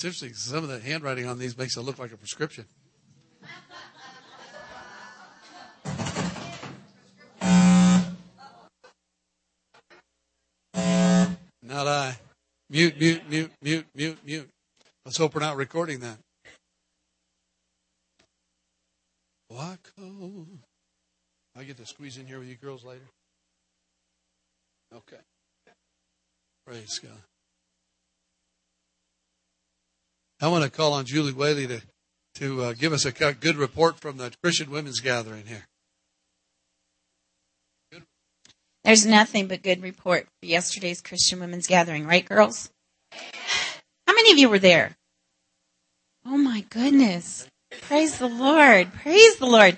It's interesting. Some of the handwriting on these makes it look like a prescription. Not I. Mute, mute, mute, mute, mute, mute. Let's hope we're not recording that. Waco. I get to squeeze in here with you girls later. Okay. Praise God. I want to call on Julie Whaley to give us a good report from the Christian Women's Gathering here. Good. There's nothing but good report for yesterday's Christian Women's Gathering, right, girls? How many of you were there? Oh, my goodness. Praise the Lord. Praise the Lord.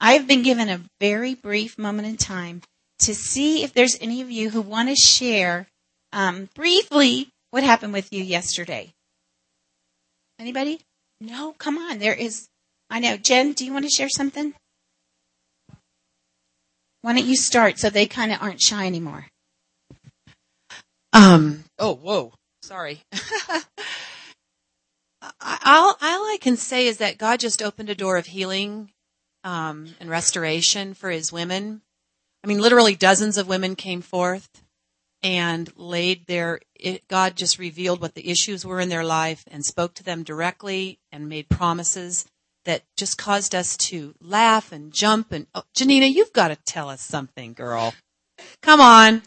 I've been given a very brief moment in time to see if there's any of you who want to share briefly what happened with you yesterday. Anybody? No, come on. There is, I know. Jen, do you want to share something? Why don't you start so they kind of aren't shy anymore? Oh, whoa. Sorry. All I can say is that God just opened a door of healing and restoration for his women. I mean, literally dozens of women came forth and laid their, God just revealed what the issues were in their life and spoke to them directly and made promises that just caused us to laugh and jump. And oh, Janina, you've got to tell us something, girl. Come on.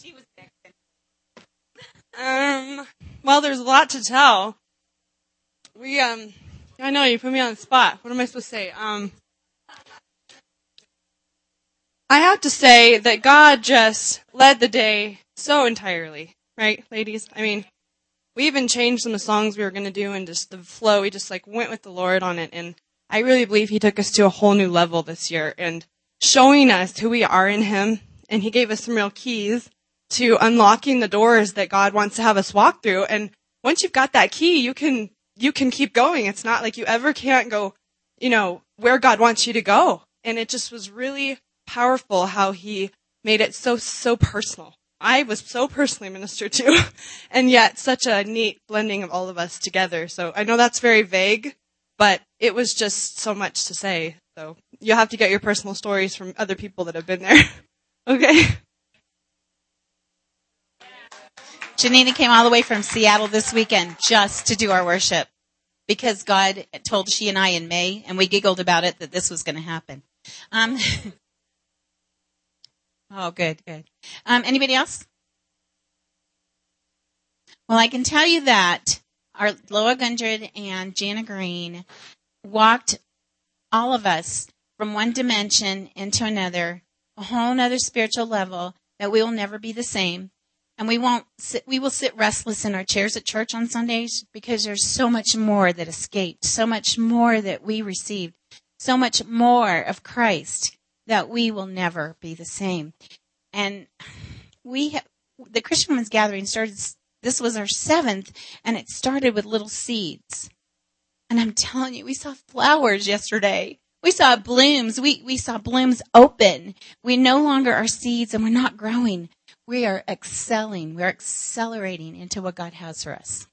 She was back then. Well, there's a lot to tell. I know you put me on the spot. What am I supposed to say? I have to say that God just led the day so entirely, right, ladies? I mean, we even changed some of the songs we were going to do and just the flow. We just, like, went with the Lord on it. And I really believe he took us to a whole new level this year and showing us who we are in him. And he gave us some real keys to unlocking the doors that God wants to have us walk through. And once you've got that key, you can keep going. It's not like you ever can't go, you know, where God wants you to go. And it just was really powerful how he made it so personal. I was so personally ministered to, and yet such a neat blending of all of us together. So I know that's very vague, but it was just so much to say. So you have to get your personal stories from other people that have been there. Okay. Janina came all the way from Seattle this weekend just to do our worship because God told she and I in May, and we giggled about it, that this was going to happen. Oh, good. Anybody else? Well, I can tell you that our Loa Gundred and Jana Green walked all of us from one dimension into another, a whole other spiritual level that we will never be the same. And we will sit restless in our chairs at church on Sundays because there's so much more that escaped, so much more that we received, so much more of Christ, that we will never be the same. And the Christian Women's Gathering started, this was our 7th, and it started with little seeds. And I'm telling you, we saw flowers yesterday. We saw blooms. We saw blooms open. We no longer are seeds, and we're not growing. We are excelling. We're accelerating into what God has for us.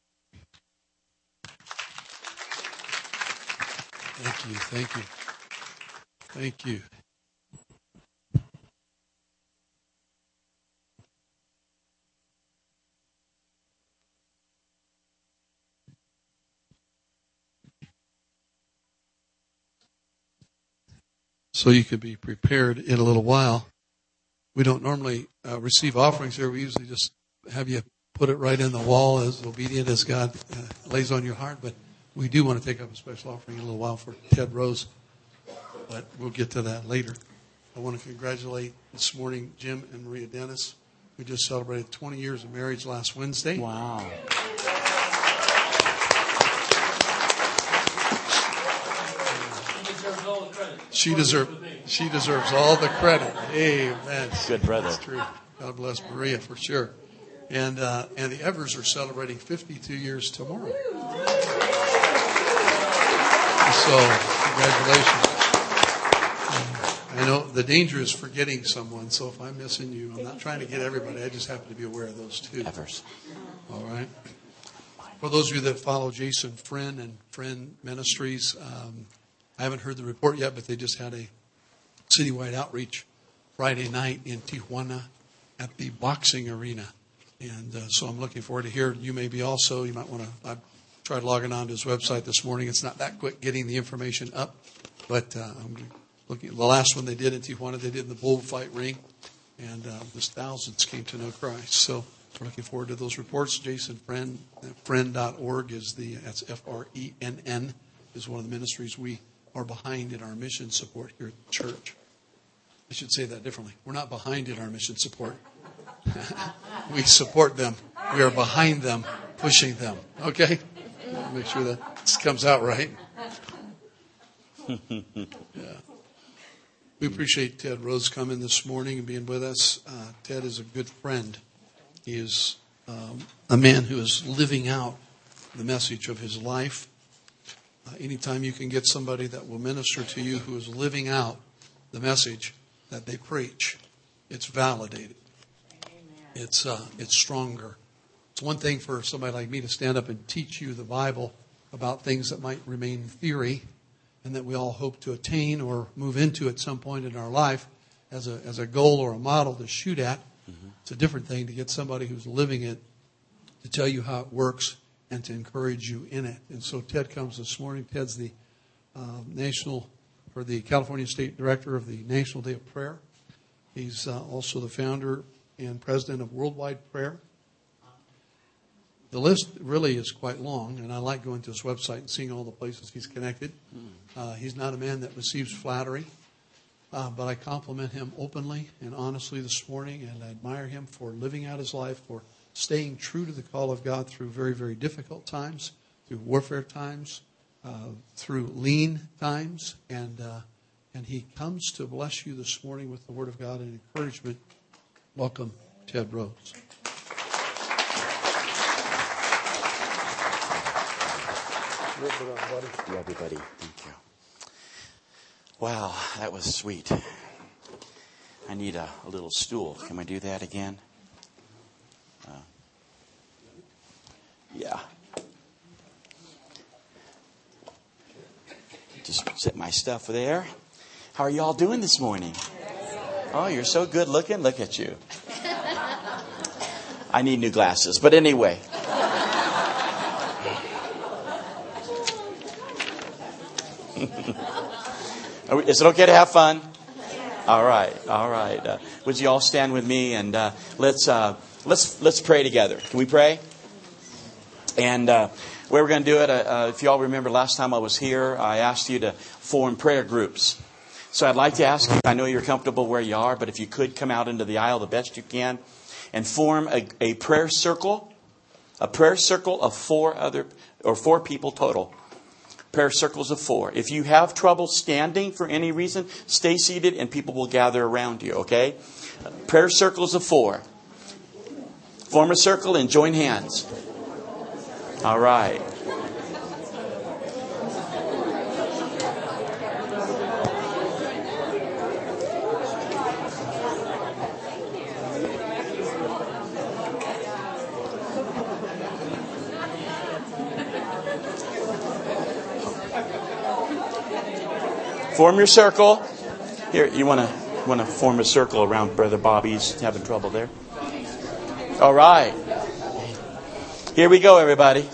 Thank you, thank you, thank you. So you could be prepared in a little while. We don't normally receive offerings here. We usually just have you put it right in the wall as obedient as God lays on your heart. But we do want to take up a special offering in a little while for Ted Rose. But we'll get to that later. I want to congratulate this morning Jim and Maria Dennis. We just celebrated 20 years of marriage last Wednesday. Wow. She deserves all the credit. Amen. Good brother. That's true. God bless Maria for sure. And the Evers are celebrating 52 years tomorrow. So congratulations. I know the danger is forgetting someone. So if I'm missing you, I'm not trying to get everybody. I just happen to be aware of those two. Evers. All right. For those of you that follow Jason Friend and Friend Ministries, I haven't heard the report yet, but they just had a citywide outreach Friday night in Tijuana at the boxing arena. And so I'm looking forward to hear. You may be also, you might want to, I tried logging on to his website this morning. It's not that quick getting the information up, but I'm looking at the last one they did in Tijuana, they did in the bullfight ring, and just thousands came to know Christ. So we're looking forward to those reports. Jason Friend, friend.org is that's F-R-E-N-N, is one of the ministries we are behind in our mission support here at the church. I should say that differently. We're not behind in our mission support. We support them. We are behind them, pushing them. Okay? Make sure that this comes out right. Yeah. We appreciate Ted Rose coming this morning and being with us. Ted is a good friend. He is a man who is living out the message of his life. Anytime you can get somebody that will minister to you who is living out the message that they preach, it's validated. It's stronger. It's one thing for somebody like me to stand up and teach you the Bible about things that might remain theory and that we all hope to attain or move into at some point in our life as a goal or a model to shoot at. Mm-hmm. It's a different thing to get somebody who's living it to tell you how it works and to encourage you in it. And so Ted comes this morning. Ted's the California State Director of the National Day of Prayer. He's also the founder and president of Worldwide Prayer. The list really is quite long, and I like going to his website and seeing all the places he's connected. He's not a man that receives flattery, but I compliment him openly and honestly this morning, and I admire him for living out his life, for staying true to the call of God through very, very difficult times, through warfare times, through lean times, and he comes to bless you this morning with the Word of God and encouragement. Welcome, Ted Rose. Thank you, everybody. Thank you. Wow, that was sweet. I need a little stool. Can we do that again? Yeah. Just set my stuff there. How are you all doing this morning? Oh, you're so good looking. Look at you. I need new glasses. But anyway. Is it okay to have fun? All right. All right. Would you all stand with me and let's pray together. Can we pray? And we're going to do it. If you all remember last time I was here, I asked you to form prayer groups. So I'd like to ask you, I know you're comfortable where you are, but if you could come out into the aisle the best you can and form a prayer circle, of four people total. Prayer circles of four. If you have trouble standing for any reason, stay seated and people will gather around you, okay? Prayer circles of four. Form a circle and join hands. All right. Form your circle. Here, you want to form a circle around Brother Bobby's having trouble there. All right. Here we go, everybody.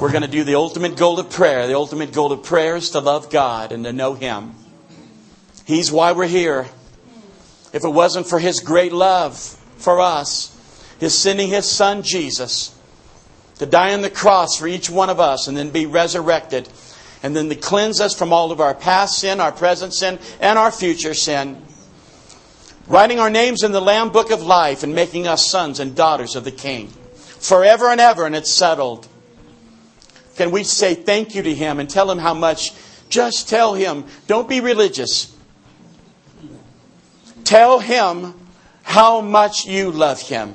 We're going to do the ultimate goal of prayer. The ultimate goal of prayer is to love God and to know Him. He's why we're here. If it wasn't for His great love for us, His sending His Son, Jesus, to die on the cross for each one of us and then be resurrected, and then to cleanse us from all of our past sin, our present sin, and our future sin. Writing our names in the Lamb Book of Life and making us sons and daughters of the King. Forever and ever, and it's settled. Can we say thank you to Him and tell Him how much? Just tell Him. Don't be religious. Tell Him how much you love Him.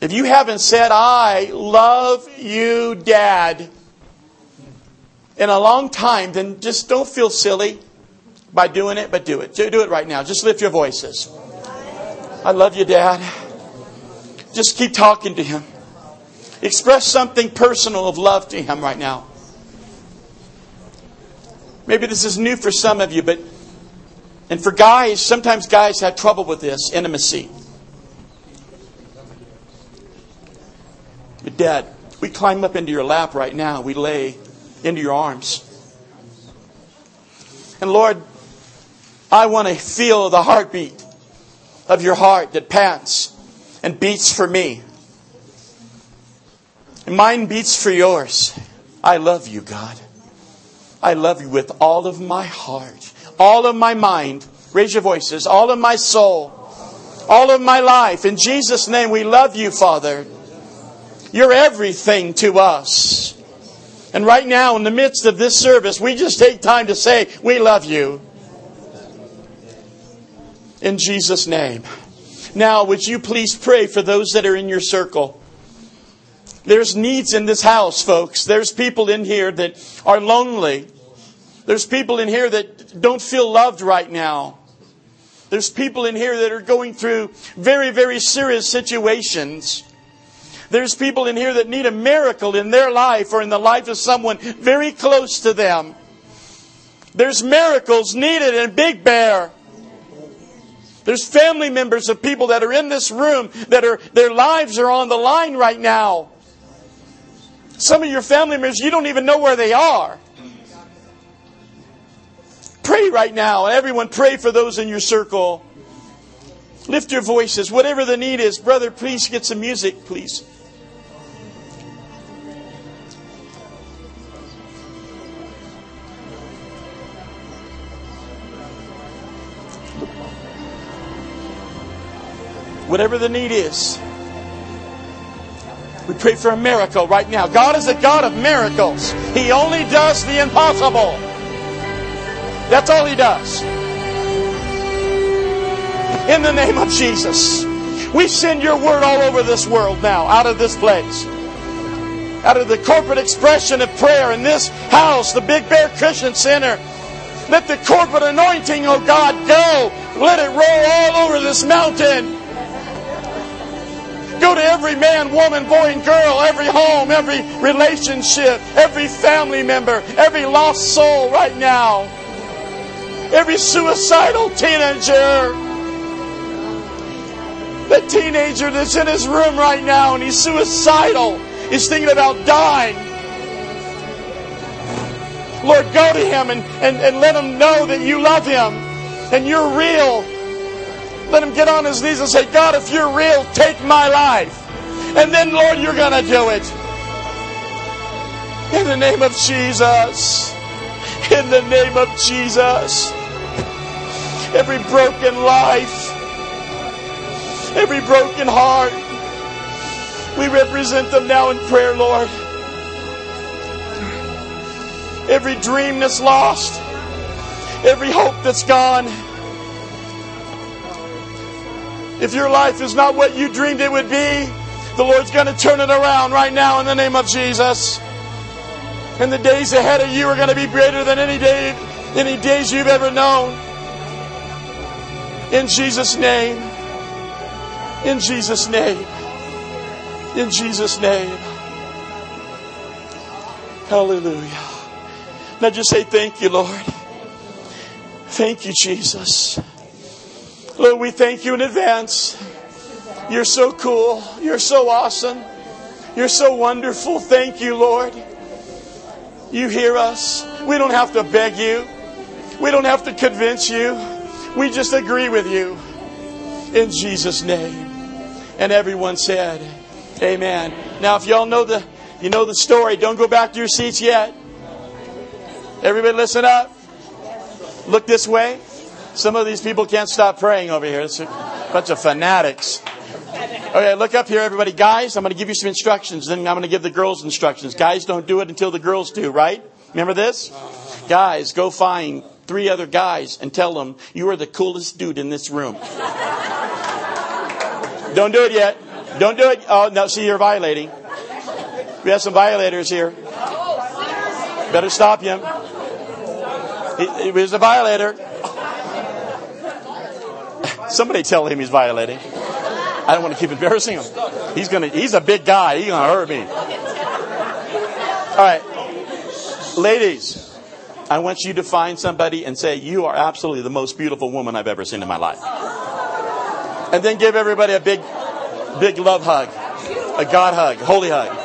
If you haven't said, I love you, Dad, in a long time, then just don't feel silly by doing it, but do it. Do it right now. Just lift your voices. I love you, Dad. Just keep talking to Him. Express something personal of love to Him right now. Maybe this is new for some of you, but and for guys, sometimes guys have trouble with this, intimacy. But Dad, we climb up into Your lap right now. We lay into Your arms. And Lord, I want to feel the heartbeat of Your heart that pants and beats for me. And mine beats for Yours. I love You, God. I love You with all of my heart, all of my mind. Raise your voices. All of my soul, all of my life. In Jesus' name, we love You, Father. You're everything to us. And right now, in the midst of this service, we just take time to say, we love You. In Jesus' name. Now, would you please pray for those that are in your circle? There's needs in this house, folks. There's people in here that are lonely. There's people in here that don't feel loved right now. There's people in here that are going through very, very serious situations. There's people in here that need a miracle in their life or in the life of someone very close to them. There's miracles needed in Big Bear. There's family members of people that are in this room that are their lives are on the line right now. Some of your family members, you don't even know where they are. Pray right now. Everyone, pray for those in your circle. Lift your voices. Whatever the need is, brother, please get some music, please. Whatever the need is. We pray for a miracle right now. God is a God of miracles. He only does the impossible. That's all He does. In the name of Jesus, we send Your Word all over this world now, out of this place. Out of the corporate expression of prayer in this house, the Big Bear Christian Center. Let the corporate anointing, oh God, go. Let it roll all over this mountain. Go to every man, woman, boy and girl, every home, every relationship, every family member, every lost soul right now. Every suicidal teenager. That teenager that's in his room right now and he's suicidal. He's thinking about dying. Lord, go to him and let him know that You love him and You're real. Let him get on his knees and say, God, if You're real, take my life. And then, Lord, You're going to do it. In the name of Jesus. In the name of Jesus. Every broken life. Every broken heart. We represent them now in prayer, Lord. Every dream that's lost. Every hope that's gone. If your life is not what you dreamed it would be, the Lord's going to turn it around right now in the name of Jesus. And the days ahead of you are going to be greater than any days you've ever known. In Jesus' name. In Jesus' name. In Jesus' name. Hallelujah. Now just say, thank You, Lord. Thank You, Jesus. Lord, we thank You in advance. You're so cool. You're so awesome. You're so wonderful. Thank You, Lord. You hear us. We don't have to beg You. We don't have to convince You. We just agree with You. In Jesus' name. And everyone said, amen. Now, if y'all know the story, don't go back to your seats yet. Everybody listen up. Look this way. Some of these people can't stop praying over here. It's a bunch of fanatics. Okay, look up here, everybody. Guys, I'm going to give you some instructions. Then I'm going to give the girls instructions. Guys, don't do it until the girls do, right? Remember this? Guys, go find 3 other guys and tell them you are the coolest dude in this room. Don't do it yet. Don't do it. Oh, no, see, you're violating. We have some violators here. Better stop him. He was a violator. Somebody tell him he's violating. I don't want to keep embarrassing him. He's a big guy. He's going to hurt me. All right. Ladies, I want you to find somebody and say, you are absolutely the most beautiful woman I've ever seen in my life. And then give everybody a big, big love hug, a God hug, holy hug.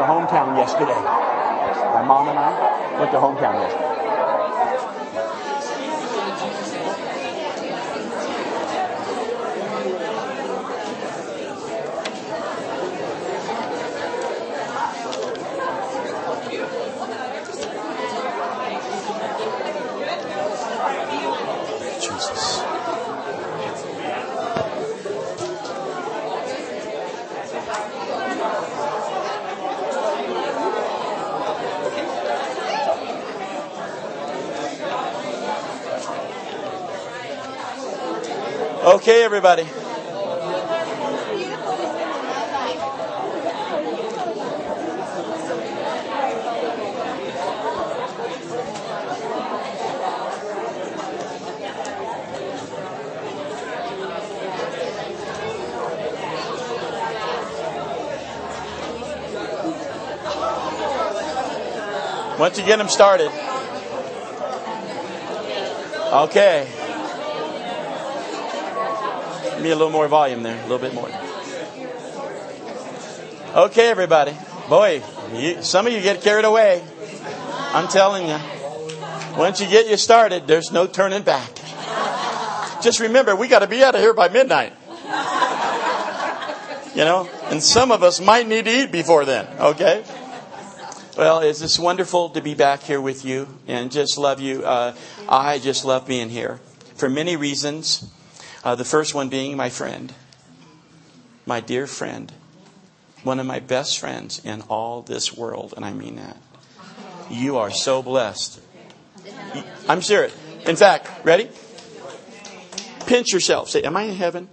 Hometown yesterday. My mom and I went to hometown yesterday. Jesus. Okay, everybody. Once you get them started. Okay. Give me a little more volume there, a little bit more. Okay, everybody. Boy, some of you get carried away. I'm telling you. Once you get you started, there's no turning back. Just remember, we got to be out of here by midnight. You know? And some of us might need to eat before then, okay? Well, it's just wonderful to be back here with you and just love you. I just love being here for many reasons. The first one being my friend, my dear friend, one of my best friends in all this world, and I mean that. You are so blessed. I'm serious. In fact, ready? Pinch yourself. Say, am I in heaven?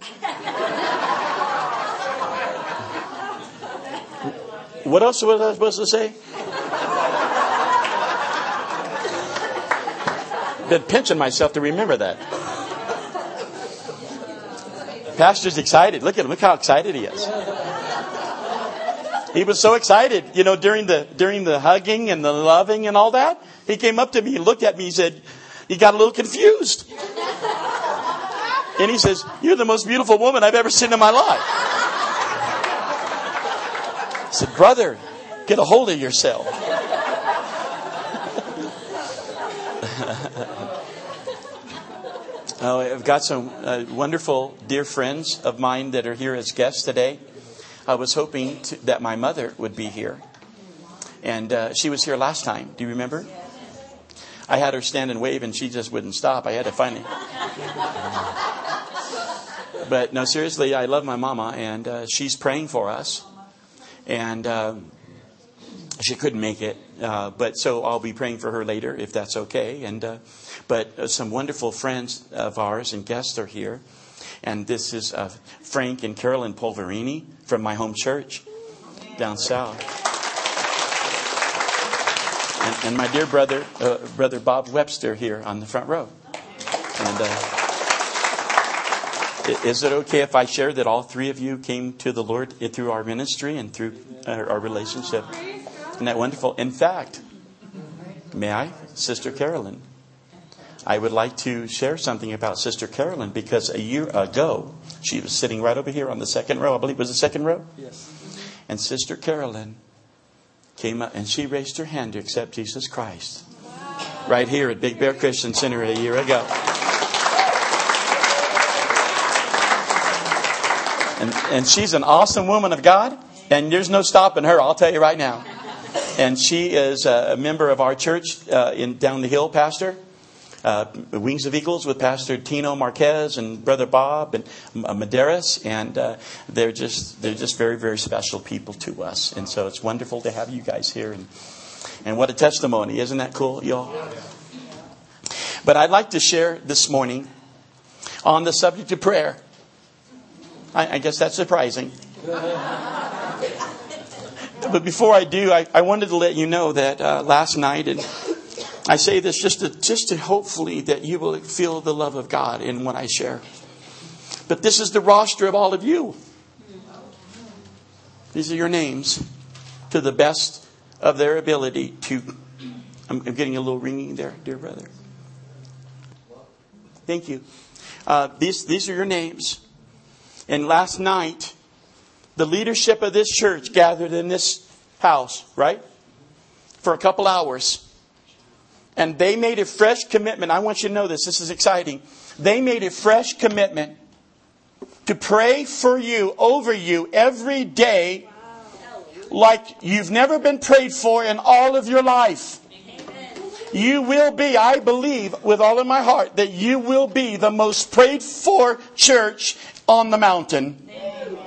What else was I supposed to say? Been pinching myself to remember that. Pastor's excited. Look at him. Look how excited he is. He was so excited, you know, during the hugging and the loving and all that. He came up to me, he looked at me, he said, he got a little confused. And he says, you're the most beautiful woman I've ever seen in my life. I said, brother, get a hold of yourself. Oh, I've got some wonderful dear friends of mine that are here as guests today. I was hoping that my mother would be here. And she was here last time. Do you remember? I had her stand and wave and she just wouldn't stop. I had to finally. But no, seriously, I love my mama and she's praying for us. And she couldn't make it. But so I'll be praying for her later if that's okay. And but some wonderful friends of ours and guests are here. And this is Frank and Carolyn Polverini from my home church down south. And my dear brother, Brother Bob Webster here on the front row. And is it okay if I share that all three of you came to the Lord through our ministry and through our relationship? Isn't that wonderful? In fact, may I? Sister Carolyn. I would like to share something about Sister Carolyn because a year ago, she was sitting right over here on the second row. I believe it was the second row? Yes. And Sister Carolyn came up and she raised her hand to accept Jesus Christ. Wow. Right here at Big Bear Christian Center a year ago. And she's an awesome woman of God. And there's no stopping her, I'll tell you right now. And she is a member of our church down the hill, Pastor. Wings of Eagles with Pastor Tino Marquez and Brother Bob and Madaris, and they're just very, very special people to us. And so it's wonderful to have you guys here, and what a testimony. Isn't that cool, y'all? Yeah. But I'd like to share this morning on the subject of prayer. I guess that's surprising. But before I do, I wanted to let you know that last night, and I say this just to hopefully that you will feel the love of God in what I share. But this is the roster of all of you. These are your names to the best of their ability to... I'm getting a little ringing there, dear brother. Thank you. These are your names. And last night, the leadership of this church gathered in this house, right? For a couple hours. And they made a fresh commitment. I want you to know this. This is exciting. They made a fresh commitment to pray for you, over you, every day. Like you've never been prayed for in all of your life. You will be, I believe with all of my heart, that you will be the most prayed for church on the mountain. Amen.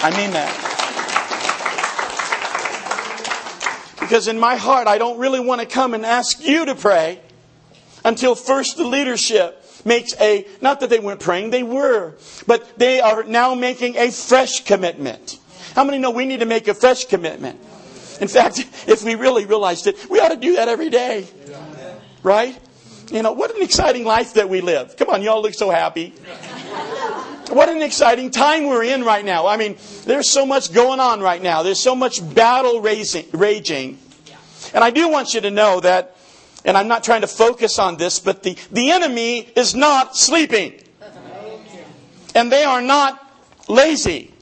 I mean that. Because in my heart, I don't really want to come and ask you to pray until first the leadership makes a, not that they weren't praying, they were, but they are now making a fresh commitment. How many know we need to make a fresh commitment? In fact, if we really realized it, we ought to do that every day. Right? You know, what an exciting life that we live. Come on, y'all look so happy. What an exciting time we're in right now. I mean, there's so much going on right now. There's so much battle raging. And I do want you to know that, and I'm not trying to focus on this, but the enemy is not sleeping. And they are not lazy.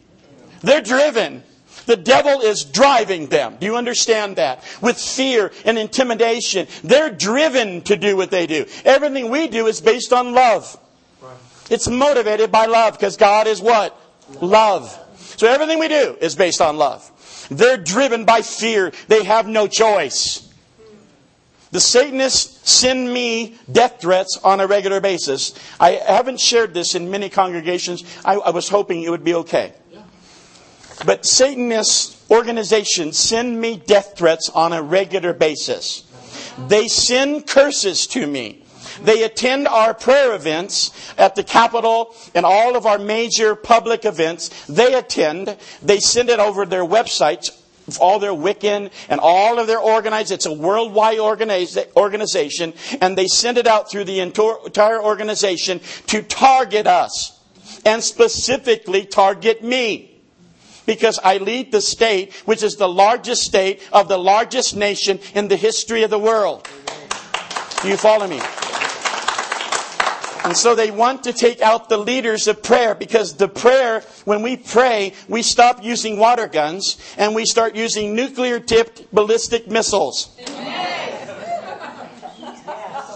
They're driven. The devil is driving them. Do you understand that? With fear and intimidation. They're driven to do what they do. Everything we do is based on love. Right. It's motivated by love because God is what? Love. So everything we do is based on love. They're driven by fear. They have no choice. The Satanists send me death threats on a regular basis. I haven't shared this in many congregations. I was hoping it would be okay. But Satanist organizations send me death threats on a regular basis. They send curses to me. They attend our prayer events at the Capitol and all of our major public events. They attend. They send it over their websites, all their Wiccan and all of their organized. It's a worldwide organization. And they send it out through the entire organization to target us. And specifically target me. Because I lead the state, which is the largest state of the largest nation in the history of the world. Do you follow me? And so they want to take out the leaders of prayer, because the prayer, when we pray, we stop using water guns and we start using nuclear-tipped ballistic missiles.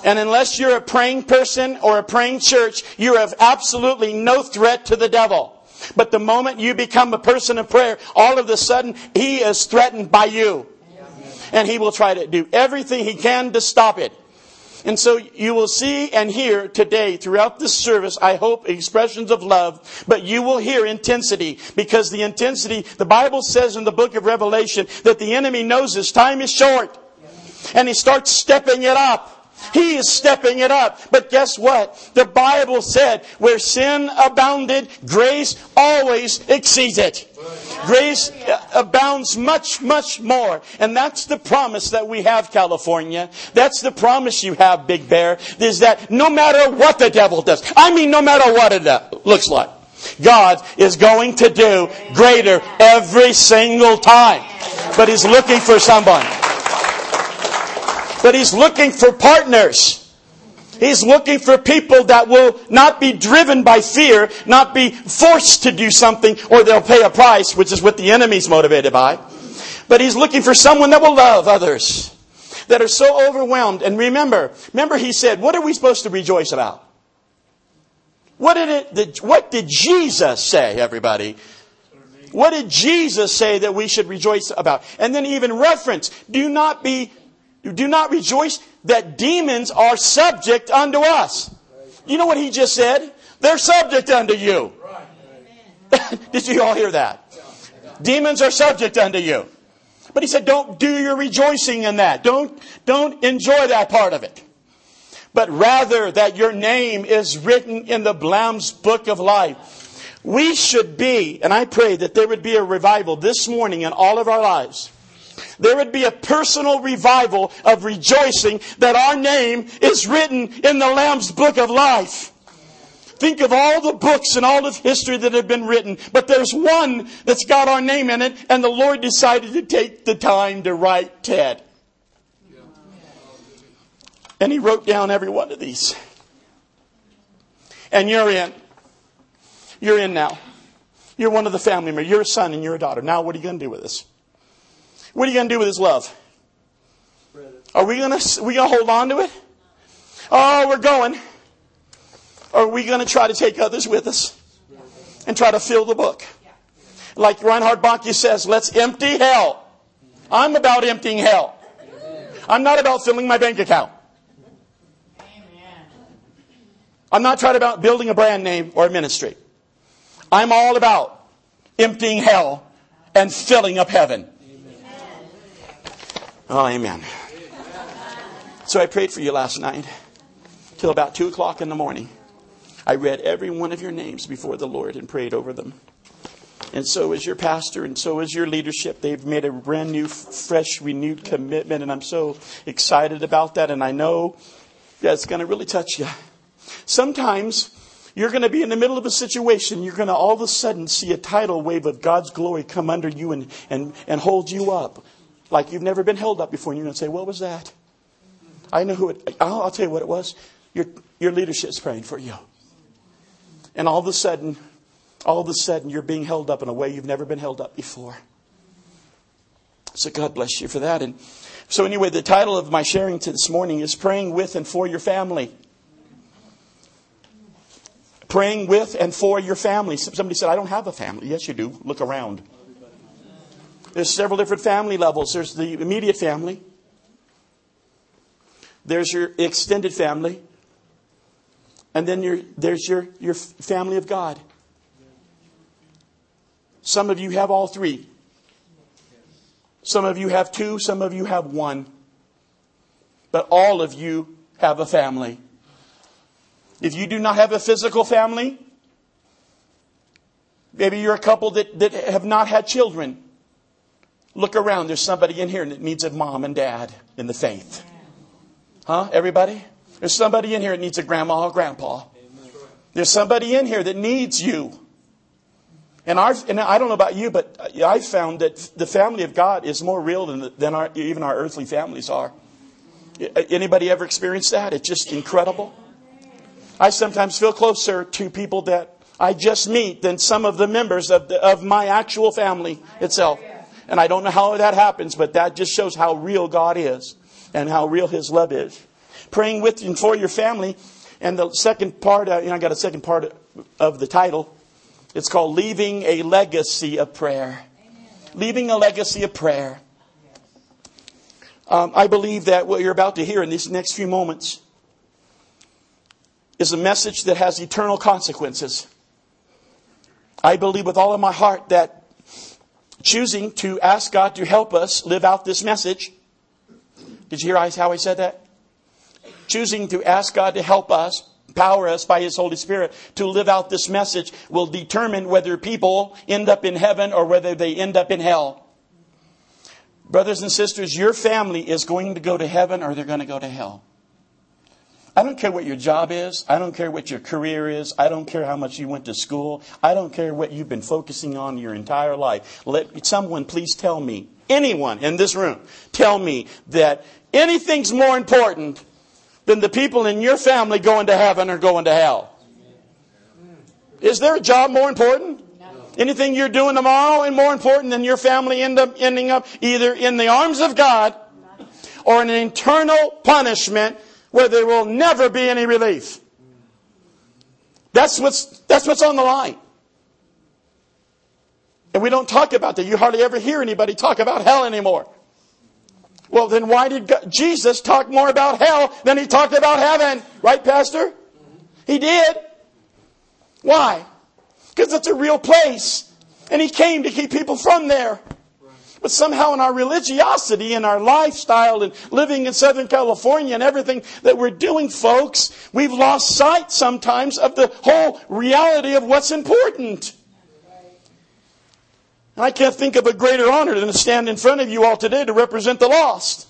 And unless you're a praying person or a praying church, you're of absolutely no threat to the devil. But the moment you become a person of prayer, all of a sudden, he is threatened by you. And he will try to do everything he can to stop it. And so you will see and hear today throughout this service, I hope, expressions of love. But you will hear intensity. Because the intensity, the Bible says in the book of Revelation, that the enemy knows his time is short. And he starts stepping it up. He is stepping it up. But guess what? The Bible said, where sin abounded, grace always exceeds it. Grace abounds much, much more. And that's the promise that we have, California. That's the promise you have, Big Bear, is that no matter what the devil does, I mean no matter what it looks like, God is going to do greater every single time. But He's looking for somebody. But He's looking for partners. He's looking for people that will not be driven by fear, not be forced to do something, or they'll pay a price, which is what the enemy's motivated by. But He's looking for someone that will love others, that are so overwhelmed. And remember He said, what are we supposed to rejoice about? What did Jesus say, everybody? What did Jesus say that we should rejoice about? And then even reference, do not rejoice that demons are subject unto us. You know what he just said? They're subject unto you. Did you all hear that? Demons are subject unto you. But he said, don't do your rejoicing in that. Don't enjoy that part of it. But rather that your name is written in the Lamb's Book of Life. We should be, and I pray that there would be a revival this morning in all of our lives. There would be a personal revival of rejoicing that our name is written in the Lamb's Book of Life. Think of all the books and all of history that have been written, but there's one that's got our name in it, and the Lord decided to take the time to write Ted. And he wrote down every one of these. And you're in. You're in now. You're one of the family members. You're a son and you're a daughter. Now what are you going to do with this? What are you going to do with his love? Are we going to hold on to it? Oh, we're going. Or are we going to try to take others with us and try to fill the book? Like Reinhard Bonnke says, let's empty hell. I'm about emptying hell. I'm not about filling my bank account. I'm not trying about building a brand name or a ministry. I'm all about emptying hell and filling up heaven. Oh, amen. So I prayed for you last night till about 2 o'clock in the morning. I read every one of your names before the Lord and prayed over them. And so is your pastor, and so is your leadership. They've made a brand new, fresh, renewed commitment, and I'm so excited about that. And I know that's going to really touch you. Sometimes you're going to be in the middle of a situation. You're going to all of a sudden see a tidal wave of God's glory come under you and hold you up like you've never been held up before. And you're going to say, what was that? I know who it... I'll tell you what it was. Your leadership's praying for you. And all of a sudden, you're being held up in a way you've never been held up before. So God bless you for that. And so anyway, the title of my sharing this morning is Praying With and For Your Family. Praying with and for your family. Somebody said, I don't have a family. Yes, you do. Look around. There's several different family levels. There's the immediate family. There's your extended family. And then there's your family of God. Some of you have all three. Some of you have 2. Some of you have 1. But all of you have a family. If you do not have a physical family, maybe you're a couple that have not had children. Look around. There's somebody in here that needs a mom and dad in the faith. Huh? Everybody? There's somebody in here that needs a grandma or grandpa. There's somebody in here that needs you. And I don't know about you, but I've found that the family of God is more real than even our earthly families are. Anybody ever experienced that? It's just incredible. I sometimes feel closer to people that I just meet than some of the members of my actual family itself. And I don't know how that happens, but that just shows how real God is and how real His love is. Praying with and for your family. And the second part, I got a second part of the title. It's called Leaving a Legacy of Prayer. Amen. Leaving a legacy of prayer. I believe that what you're about to hear in these next few moments is a message that has eternal consequences. I believe with all of my heart that choosing to ask God to help us live out this message. Did you hear how I said that? Choosing to ask God to help us, empower us by His Holy Spirit to live out this message will determine whether people end up in heaven or whether they end up in hell. Brothers and sisters, your family is going to go to heaven or they're going to go to hell. I don't care what your job is. I don't care what your career is. I don't care how much you went to school. I don't care what you've been focusing on your entire life. Let someone please tell me, anyone in this room, tell me that anything's more important than the people in your family going to heaven or going to hell. Is there a job more important? Anything you're doing tomorrow is more important than your family ending up either in the arms of God or in an eternal punishment where there will never be any relief. That's what's on the line. And we don't talk about that. You hardly ever hear anybody talk about hell anymore. Well, then why did Jesus talk more about hell than he talked about heaven? Right, Pastor? He did. Why? Because it's a real place. And he came to keep people from there. But somehow in our religiosity, in our lifestyle, and living in Southern California and everything that we're doing, folks, we've lost sight sometimes of the whole reality of what's important. And I can't think of a greater honor than to stand in front of you all today to represent the lost.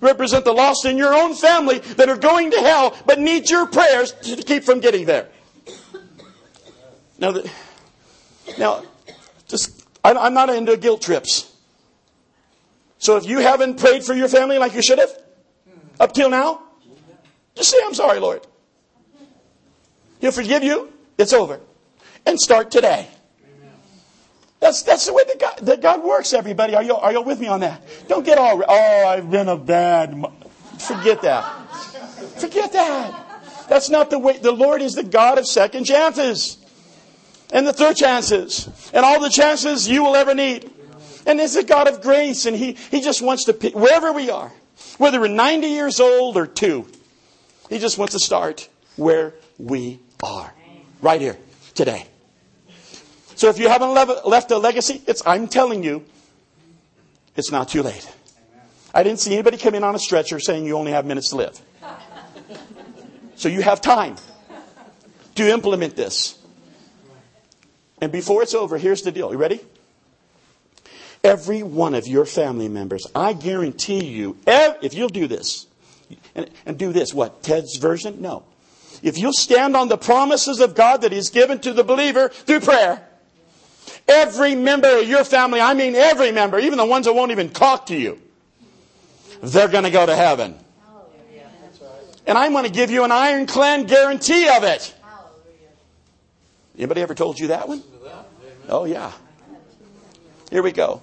Represent the lost in your own family that are going to hell but need your prayers to keep from getting there. I'm not into guilt trips. So if you haven't prayed for your family like you should have, up till now, just say, I'm sorry, Lord. He'll forgive you. It's over. And start today. That's the way that God works, everybody. Are you with me on that? Don't get all, I've been a bad... Forget that. Forget that. That's not the way... The Lord is the God of second chances. And the third chances. And all the chances you will ever need. And it's a God of grace. And He just wants to... pick, wherever we are, whether we're 90 years old or 2, He just wants to start where we are. Right here. Today. So if you haven't left a legacy, I'm telling you, it's not too late. I didn't see anybody come in on a stretcher saying you only have minutes to live. So you have time to implement this. And before it's over, here's the deal. You ready? Every one of your family members, I guarantee you, if you'll do this, and do this, what, Ted's version? No. If you'll stand on the promises of God that He's given to the believer through prayer, every member of your family, I mean every member, even the ones that won't even talk to you, they're going to go to heaven. Hallelujah. And I'm going to give you an ironclad guarantee of it. Hallelujah. Anybody ever told you that one? Oh, yeah. Here we go.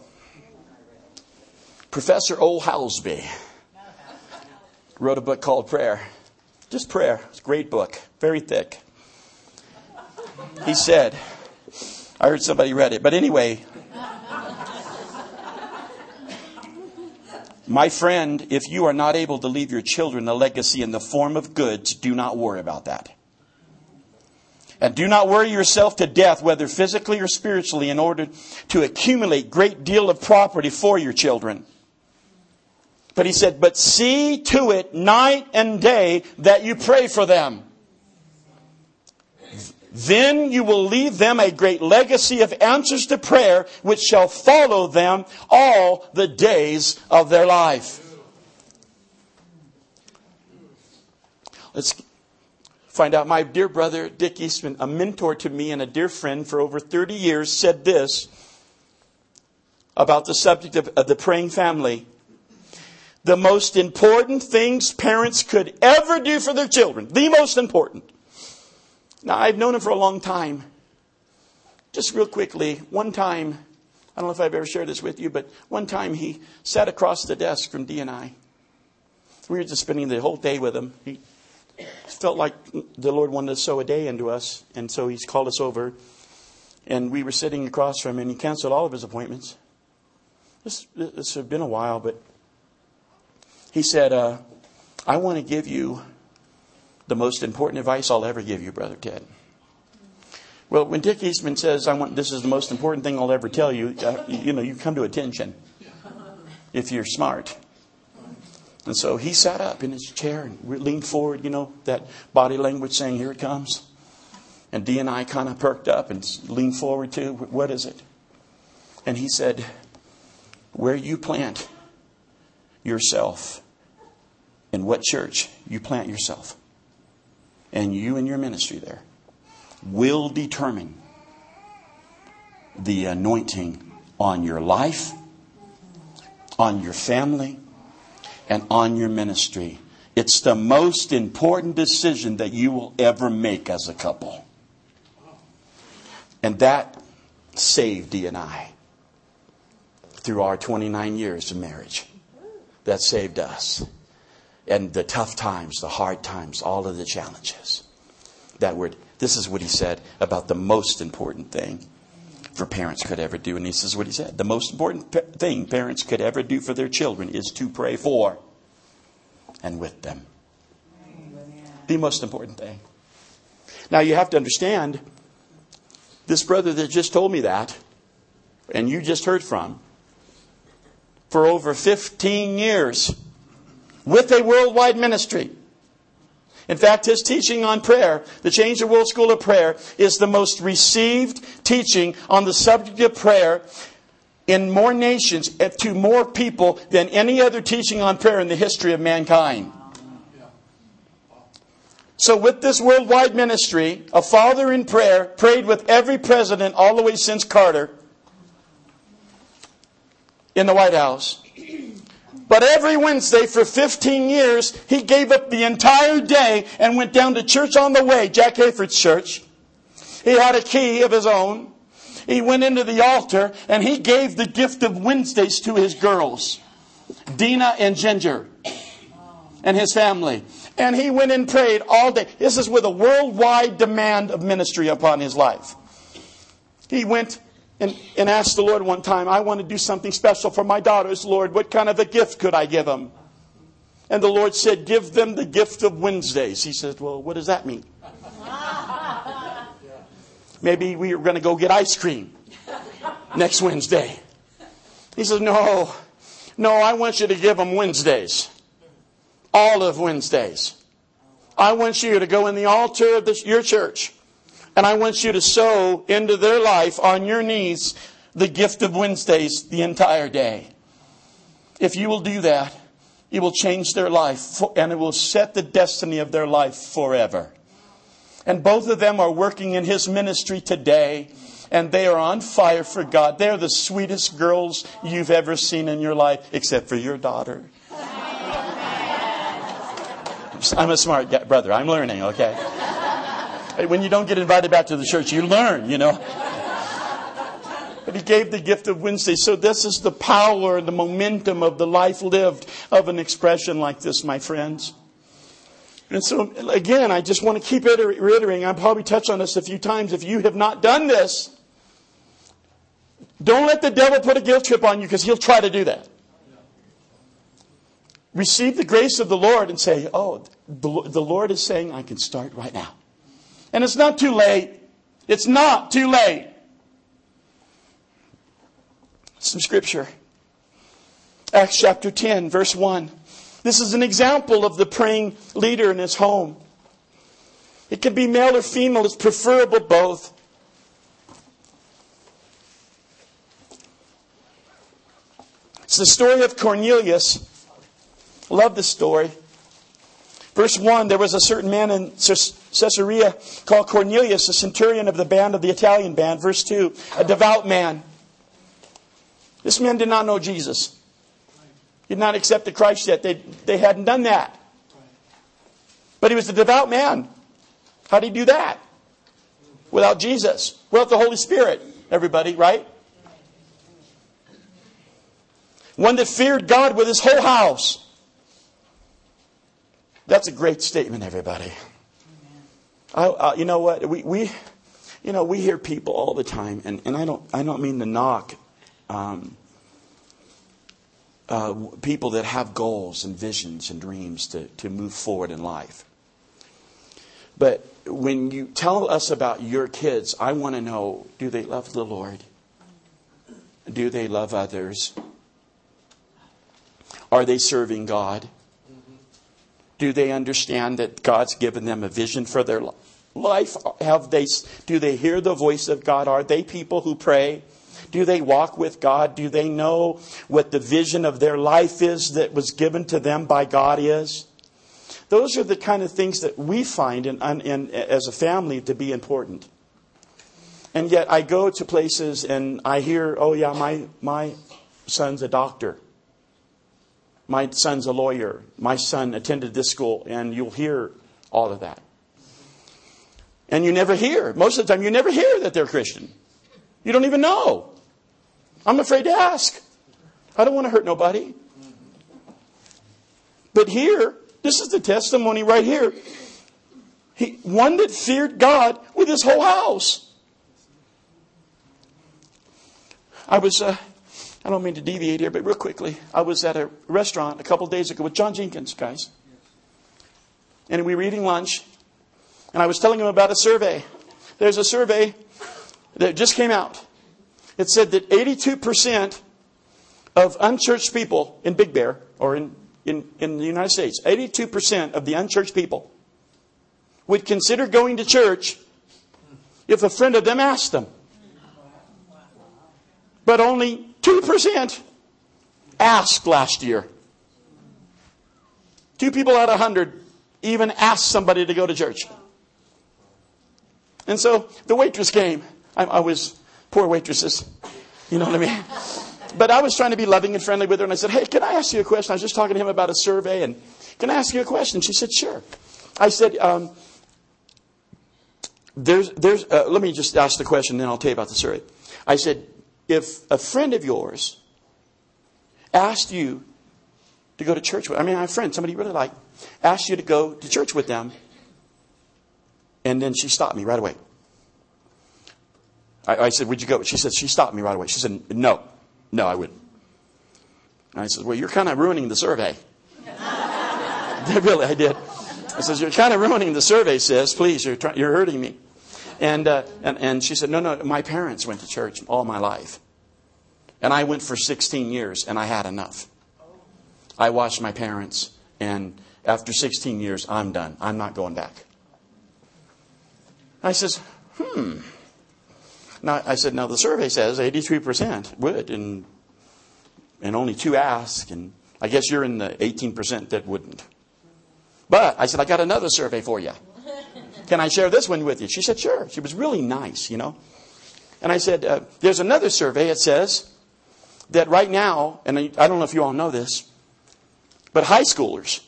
Professor O. Halsby wrote a book called Prayer. Just Prayer. It's a great book. Very thick. He said... I heard somebody read it. But anyway, my friend, if you are not able to leave your children a legacy in the form of goods, do not worry about that. And do not worry yourself to death, whether physically or spiritually, in order to accumulate a great deal of property for your children. But he said, but see to it night and day that you pray for them. Then you will leave them a great legacy of answers to prayer, which shall follow them all the days of their life. Let's find out. My dear brother, Dick Eastman, a mentor to me and a dear friend for over 30 years, said this about the subject of the praying family. The most important things parents could ever do for their children, the most important. Now, I've known him for a long time. Just real quickly, one time, I don't know if I've ever shared this with you, but one time he sat across the desk from D&I. We were just spending the whole day with him. He felt like the Lord wanted to sow a day into us, and so he's called us over. And we were sitting across from him, and he canceled all of his appointments. This had been a while, but he said, I want to give you the most important advice I'll ever give you, Brother Ted. Well, when Dick Eastman says, this is the most important thing I'll ever tell you, you come to attention if you're smart. And so he sat up in his chair and leaned forward, that body language saying, here it comes. And D and I kind of perked up and leaned forward too. What is it? And he said, where you plant yourself, in what church you plant yourself, and you and your ministry there will determine the anointing on your life, on your family, and on your ministry. It's the most important decision that you will ever make as a couple. And that saved Dee and I through our 29 years of marriage. That saved us. And the tough times, the hard times, all of the challenges. This is what he said about the most important thing for parents could ever do. And this is what he said. The most important thing parents could ever do for their children is to pray for and with them. The most important thing. Now you have to understand, this brother that just told me that, and you just heard from, for over 15 years with a worldwide ministry. In fact, his teaching on prayer, the Change the World School of Prayer, is the most received teaching on the subject of prayer in more nations and to more people than any other teaching on prayer in the history of mankind. So with this worldwide ministry, a father in prayer prayed with every president all the way since Carter in the White House. But every Wednesday for 15 years, he gave up the entire day and went down to church on the way, Jack Hayford's church. He had a key of his own. He went into the altar and he gave the gift of Wednesdays to his girls, Dina and Ginger, and his family. And he went and prayed all day. This is with a worldwide demand of ministry upon his life. He went and asked the Lord one time, I want to do something special for my daughters, Lord. What kind of a gift could I give them? And the Lord said, give them the gift of Wednesdays. He said, well, what does that mean? Maybe we are going to go get ice cream next Wednesday. He said, no, I want you to give them Wednesdays. All of Wednesdays. I want you to go in the altar of your church. And I want you to sow into their life on your knees the gift of Wednesdays the entire day. If you will do that, you will change their life and it will set the destiny of their life forever. And both of them are working in his ministry today. And they are on fire for God. They're the sweetest girls you've ever seen in your life, except for your daughter. I'm a smart guy, brother. I'm learning, okay? When you don't get invited back to the church, you learn, you know. But he gave the gift of Wednesday. So this is the power, the momentum of the life lived of an expression like this, my friends. And so, again, I just want to keep reiterating. I'll probably touch on this a few times. If you have not done this, don't let the devil put a guilt trip on you, because he'll try to do that. Receive the grace of the Lord and say, oh, the Lord is saying I can start right now. And it's not too late. It's not too late. Some scripture. Acts chapter 10, verse 1. This is an example of the praying leader in his home. It can be male or female. It's preferable both. It's the story of Cornelius. Love this story. Verse 1, there was a certain man in Caesarea called Cornelius, a centurion of the band of the Italian band. Verse 2, a devout man. This man did not know Jesus. He had not accepted Christ yet. They hadn't done that. But he was a devout man. How did he do that? Without Jesus. Without the Holy Spirit, everybody, right? One that feared God with his whole house. That's a great statement, everybody. You know what? We hear people all the time, and I don't mean to knock people that have goals and visions and dreams to move forward in life. But when you tell us about your kids, I want to know, do they love the Lord? Do they love others? Are they serving God? Do they understand that God's given them a vision for their life? Do they hear the voice of God? Are they people who pray? Do they walk with God? Do they know what the vision of their life is that was given to them by God is? Those are the kind of things that we find in as a family to be important. And yet I go to places and I hear, oh yeah, my son's a doctor. My son's a lawyer. My son attended this school. And you'll hear all of that. And you never hear. Most of the time, you never hear that they're Christian. You don't even know. I'm afraid to ask. I don't want to hurt nobody. But here, this is the testimony right here. One that feared God with his whole house. I was, I don't mean to deviate here, but real quickly, I was at a restaurant a couple days ago with John Jenkins, guys. And we were eating lunch. And I was telling him about a survey. There's a survey that just came out. It said that 82% of unchurched people in Big Bear, or in the United States, 82% of the unchurched people would consider going to church if a friend of them asked them. But only 2% asked last year. 2 people out of 100 even asked somebody to go to church. And so the waitress came. I was poor waitresses. You know what I mean? But I was trying to be loving and friendly with her. And I said, hey, can I ask you a question? I was just talking to him about a survey. And can I ask you a question? She said, sure. I said, let me just ask the question, then I'll tell you about the survey. I said, if a friend of yours asked you to go to church with, I mean, a friend, somebody you really like, asked you to go to church with them, and then she stopped me right away. I said, would you go? She said, she stopped me right away. She said, no, I wouldn't. And I said, well, you're kind of ruining the survey. Really, I did. I said, you're kind of ruining the survey, sis. Please, you're hurting me. And she said, no, my parents went to church all my life. And I went for 16 years, and I had enough. I watched my parents, and after 16 years, I'm done. I'm not going back. I says, Now, I said, now the survey says 83% would, and only 2 ask, and I guess you're in the 18% that wouldn't. But I said, I got another survey for you. Can I share this one with you? She said, sure. She was really nice, you know. And I said, there's another survey. It says that right now, and I don't know if you all know this, but high schoolers,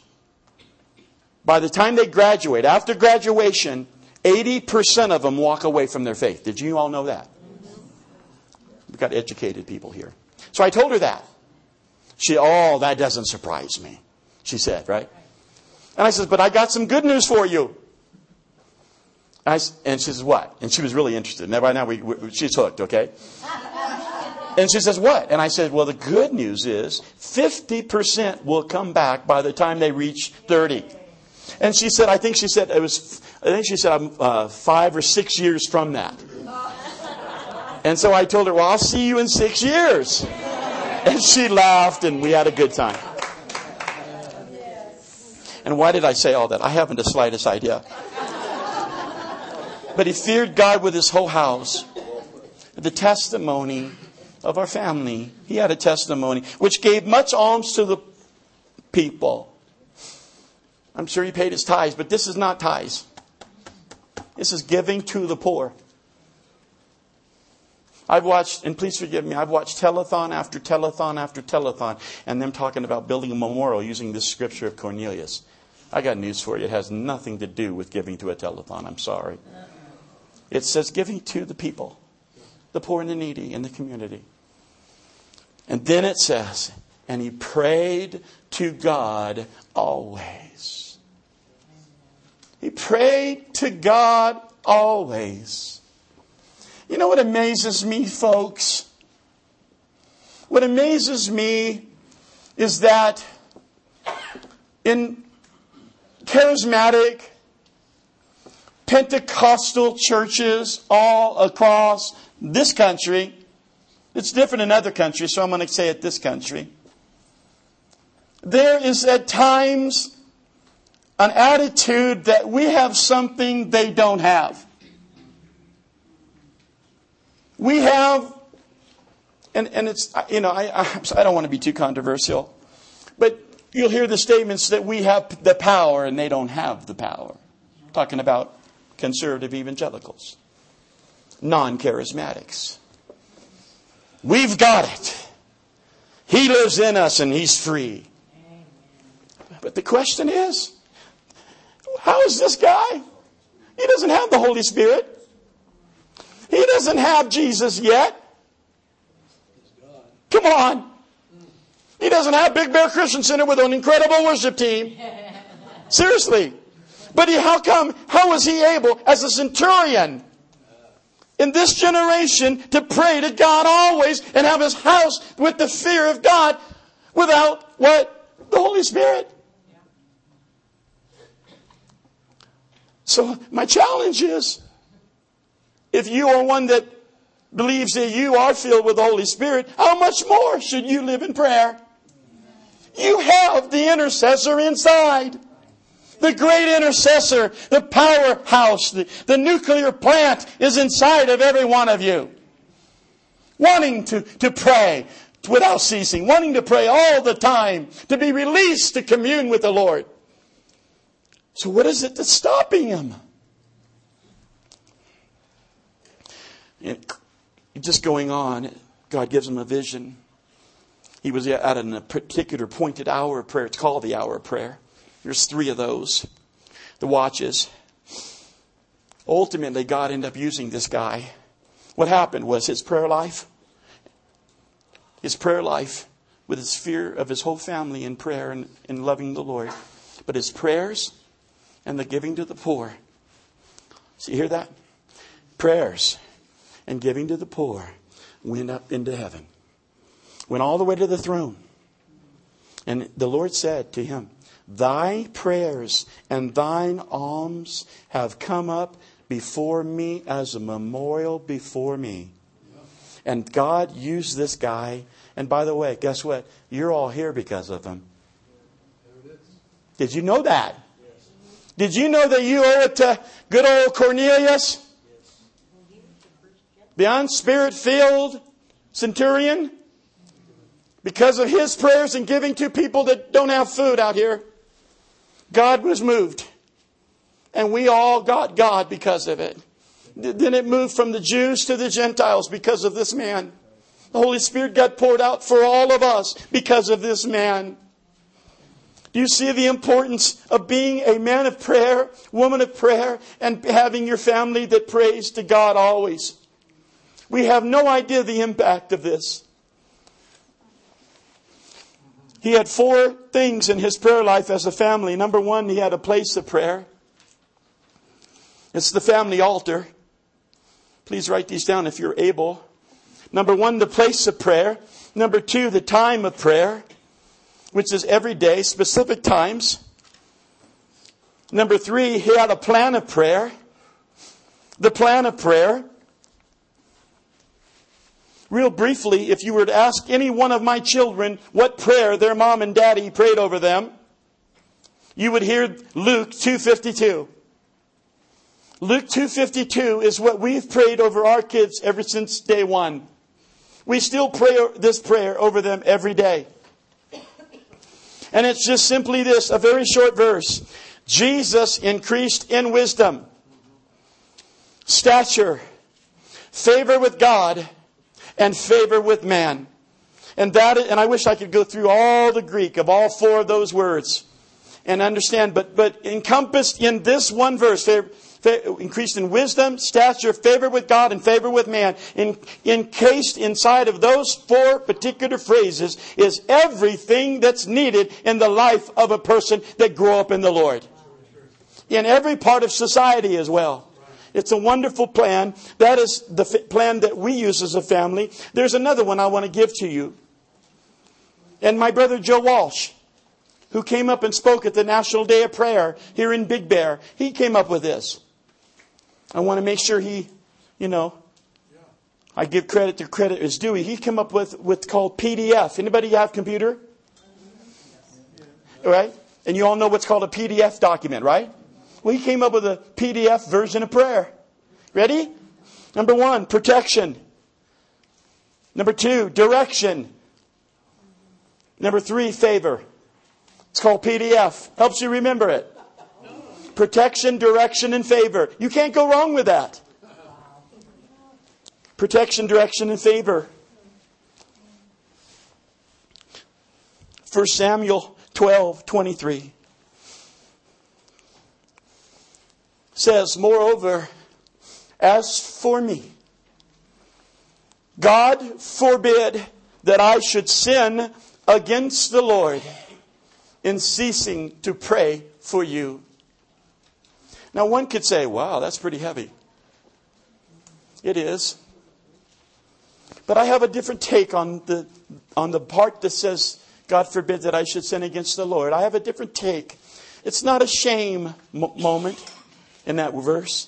by the time they graduate, after graduation, 80% of them walk away from their faith. Did you all know that? We've got educated people here. So I told her that. She, oh, that doesn't surprise me, she said, right? And I said, but I got some good news for you. And she says, what? And she was really interested. Now, right now, she's hooked, okay? And she says, what? And I said, well, the good news is 50% will come back by the time they reach 30. And she said, I think she said, I'm 5 or 6 years from that. And so I told her, well, I'll see you in 6 years. And she laughed, and we had a good time. And why did I say all that? I haven't the slightest idea. But he feared God with his whole house. The testimony of our family. He had a testimony, which gave much alms to the people. I'm sure he paid his tithes, but this is not tithes. This is giving to the poor. I've watched, and please forgive me, I've watched telethon after telethon after telethon, and them talking about building a memorial using this scripture of Cornelius. I got news for you. It has nothing to do with giving to a telethon. I'm sorry. It says giving to the people, the poor and the needy in the community. And then it says, and he prayed to God always. He prayed to God always. You know what amazes me, folks? What amazes me is that in charismatic Pentecostal churches all across this country, it's different in other countries, so I'm going to say it this country, there is at times an attitude that we have something they don't have. We have, and it's, you know, I don't want to be too controversial, but you'll hear the statements that we have the power and they don't have the power. I'm talking about conservative evangelicals, non-charismatics. We've got it. He lives in us and he's free. But the question is, how is this guy? He doesn't have the Holy Spirit. He doesn't have Jesus yet. Come on. He doesn't have Big Bear Christian Center with an incredible worship team. Seriously. But how come? How was he able, as a centurion, in this generation to pray to God always and have his house with the fear of God without what? The Holy Spirit. So my challenge is, if you are one that believes that you are filled with the Holy Spirit, how much more should you live in prayer? You have the intercessor inside. The great intercessor, the powerhouse, the nuclear plant is inside of every one of you. Wanting to pray without ceasing. Wanting to pray all the time. To be released to commune with the Lord. So what is it that's stopping him? And just going on, God gives him a vision. He was at a particular pointed hour of prayer. It's called the hour of prayer. There's three of those. The watches. Ultimately, God ended up using this guy. What happened was his prayer life with his fear of his whole family in prayer and loving the Lord. But his prayers and the giving to the poor. So you hear that? Prayers and giving to the poor went up into heaven. Went all the way to the throne. And the Lord said to him, "Thy prayers and thine alms have come up before me as a memorial before me." And God used this guy. And by the way, guess what? You're all here because of him. Did you know that? Did you know that you owe it to good old Cornelius? The unspirit-filled centurion? Because of his prayers and giving to people that don't have food out here, God was moved. And we all got God because of it. Then it moved from the Jews to the Gentiles because of this man. The Holy Spirit got poured out for all of us because of this man. Do you see the importance of being a man of prayer, woman of prayer, and having your family that prays to God always? We have no idea the impact of this. He had four things in his prayer life as a family. Number one, he had a place of prayer. It's the family altar. Please write these down if you're able. Number one, the place of prayer. Number two, the time of prayer, which is every day, specific times. Number three, he had a plan of prayer. The plan of prayer. Real briefly, if you were to ask any one of my children what prayer their mom and daddy prayed over them, you would hear Luke 2:52. Luke 2:52 is what we've prayed over our kids ever since day one. We still pray this prayer over them every day. And it's just simply this, a very short verse. Jesus increased in wisdom, stature, favor with God, and favor with man. And I wish I could go through all the Greek of all four of those words and understand. But encompassed in this one verse, increased in wisdom, stature, favor with God, and favor with man. Encased inside of those four particular phrases is everything that's needed in the life of a person that grew up in the Lord. In every part of society as well. It's a wonderful plan. That is the plan that we use as a family. There's another one I want to give to you. And my brother Joe Walsh, who came up and spoke at the National Day of Prayer here in Big Bear, he came up with this. I want to make sure I give credit to credit is due. He came up with what's called PDF. Anybody have a computer? Right? And you all know what's called a PDF document, right? Well, he came up with a PDF version of prayer. Ready? Number one, protection. Number two, direction. Number three, favor. It's called PDF. Helps you remember it. Protection, direction, and favor. You can't go wrong with that. Protection, direction, and favor. 1 Samuel 12:23. Says, "Moreover, as for me, God forbid that I should sin against the Lord in ceasing to pray for you." Now one could say, wow, that's pretty heavy. It is. But I have a different take on the part that says, God forbid that I should sin against the Lord. I have a different take. It's not a shame moment in that verse.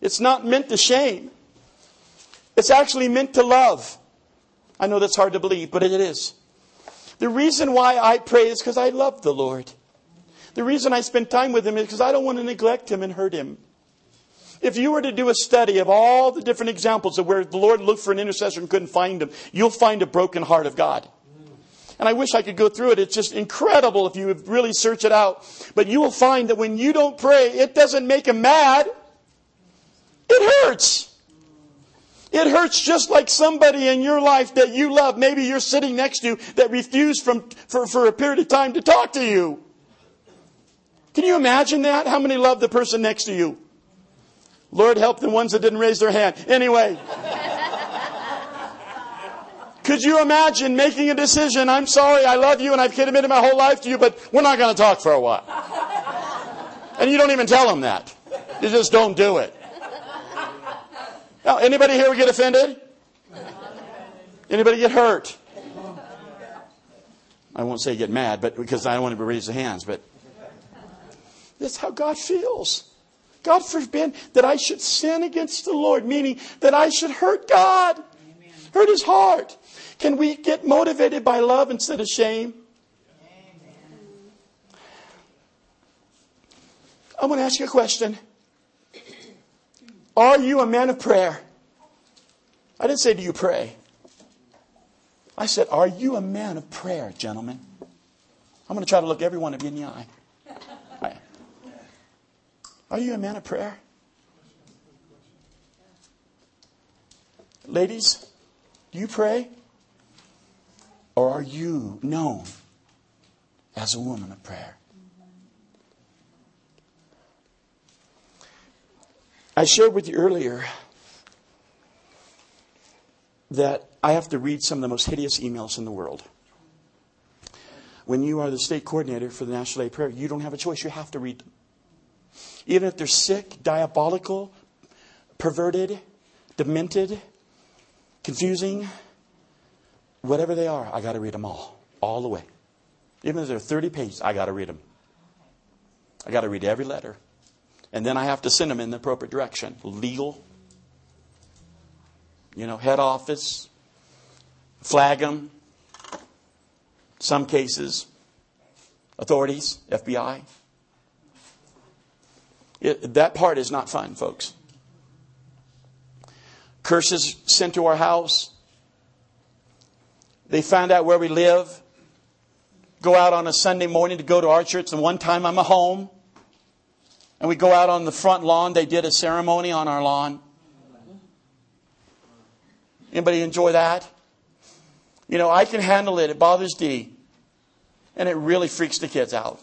It's not meant to shame. It's actually meant to love. I know that's hard to believe, but it is. The reason why I pray is because I love the Lord. The reason I spend time with Him is because I don't want to neglect Him and hurt Him. If you were to do a study of all the different examples of where the Lord looked for an intercessor and couldn't find him, you'll find a broken heart of God. And I wish I could go through it. It's just incredible if you really search it out. But you will find that when you don't pray, it doesn't make Him mad. It hurts. It hurts just like somebody in your life that you love, maybe you're sitting next to, that refused for a period of time to talk to you. Can you imagine that? How many love the person next to you? Lord, help the ones that didn't raise their hand. Anyway. Could you imagine making a decision? I'm sorry, I love you and I've committed my whole life to you, but we're not going to talk for a while. And you don't even tell them that. You just don't do it. Now, anybody here would get offended? Anybody get hurt? I won't say get mad, but because I don't want to raise the hands, but that's how God feels. God forbid that I should sin against the Lord, meaning that I should hurt God, Amen. Hurt His heart. Can we get motivated by love instead of shame? Amen. I want to ask you a question. Are you a man of prayer? I didn't say, do you pray? I said, are you a man of prayer, gentlemen? I'm going to try to look every one of you in the eye. Are you a man of prayer? Ladies, do you pray? Or are you known as a woman of prayer? I shared with you earlier that I have to read some of the most hideous emails in the world. When you are the state coordinator for the National Day of Prayer, you don't have a choice. You have to read them. Even if they're sick, diabolical, perverted, demented, confusing, whatever they are, I got to read them all the way. Even if they're 30 pages, I got to read them. I got to read every letter. And then I have to send them in the appropriate direction. Legal, head office, flag them, some cases, authorities, FBI. That part is not fun, folks. Curses sent to our house. They find out where we live. Go out on a Sunday morning to go to our church. And one time I'm at home. And we go out on the front lawn. They did a ceremony on our lawn. Anybody enjoy that? I can handle it. It bothers Dee. And it really freaks the kids out.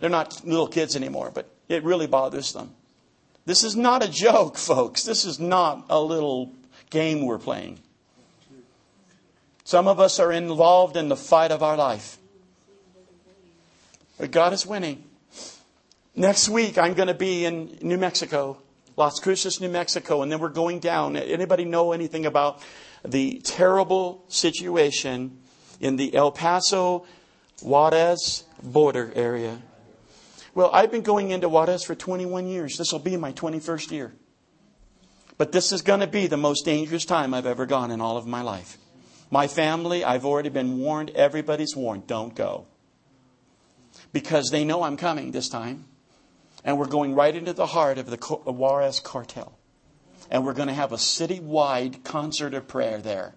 They're not little kids anymore, but it really bothers them. This is not a joke, folks. This is not a little game we're playing. Some of us are involved in the fight of our life. But God is winning. Next week, I'm going to be in New Mexico, Las Cruces, New Mexico, and then we're going down. Anybody know anything about the terrible situation in the El Paso, Juarez border area? Well, I've been going into Juarez for 21 years. This will be my 21st year. But this is going to be the most dangerous time I've ever gone in all of my life. My family, I've already been warned. Everybody's warned, don't go. Because they know I'm coming this time. And we're going right into the heart of the Juarez cartel. And we're going to have a city-wide concert of prayer there.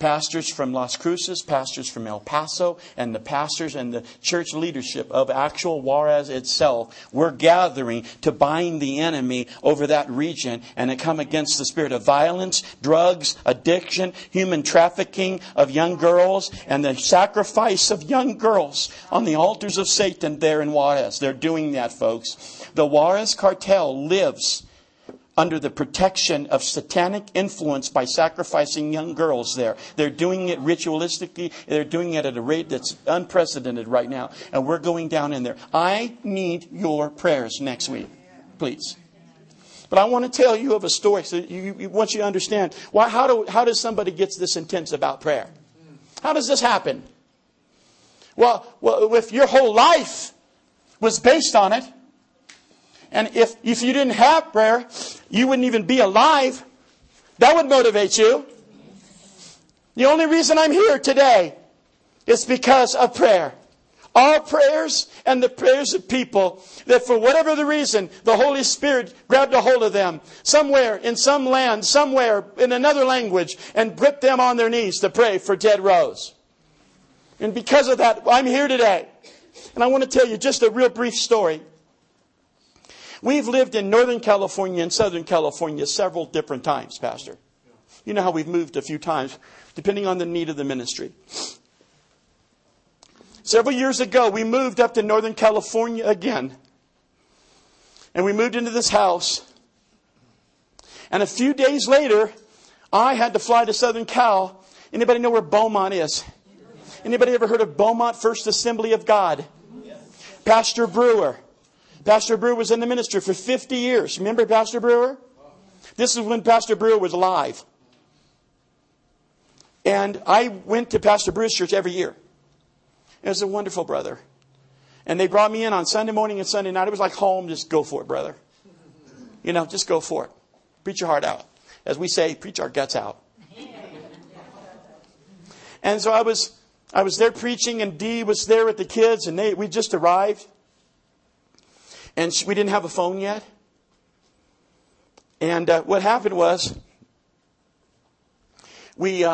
Pastors from Las Cruces, pastors from El Paso, and the pastors and the church leadership of actual Juarez itself. We're gathering to bind the enemy over that region and to come against the spirit of violence, drugs, addiction, human trafficking of young girls, and the sacrifice of young girls on the altars of Satan there in Juarez. They're doing that, folks. The Juarez cartel lives under the protection of satanic influence by sacrificing young girls there. They're doing it ritualistically. They're doing it at a rate that's unprecedented right now. And we're going down in there. I need your prayers next week, please. But I want to tell you of a story so once you understand why. How does somebody get this intense about prayer? How does this happen? Well, if your whole life was based on it, and if you didn't have prayer, you wouldn't even be alive. That would motivate you. The only reason I'm here today is because of prayer. Our prayers and the prayers of people that for whatever the reason, the Holy Spirit grabbed a hold of them somewhere in some land, somewhere in another language, and gripped them on their knees to pray for Ted Rose. And because of that, I'm here today. And I want to tell you just a real brief story. We've lived in Northern California and Southern California several different times, Pastor. You know how we've moved a few times, depending on the need of the ministry. Several years ago, we moved up to Northern California again. And we moved into this house. And a few days later, I had to fly to Southern Cal. Anybody know where Beaumont is? Anybody ever heard of Beaumont First Assembly of God? Yes. Pastor Brewer. Pastor Brewer was in the ministry for 50 years. Remember Pastor Brewer? This is when Pastor Brewer was alive. And I went to Pastor Brewer's church every year. It was a wonderful brother. And they brought me in on Sunday morning and Sunday night. It was like home. Just go for it, brother. You know, just go for it. Preach your heart out. As we say, preach our guts out. And so I was there preaching, and Dee was there with the kids, and we just arrived. And we didn't have a phone yet. And what happened was we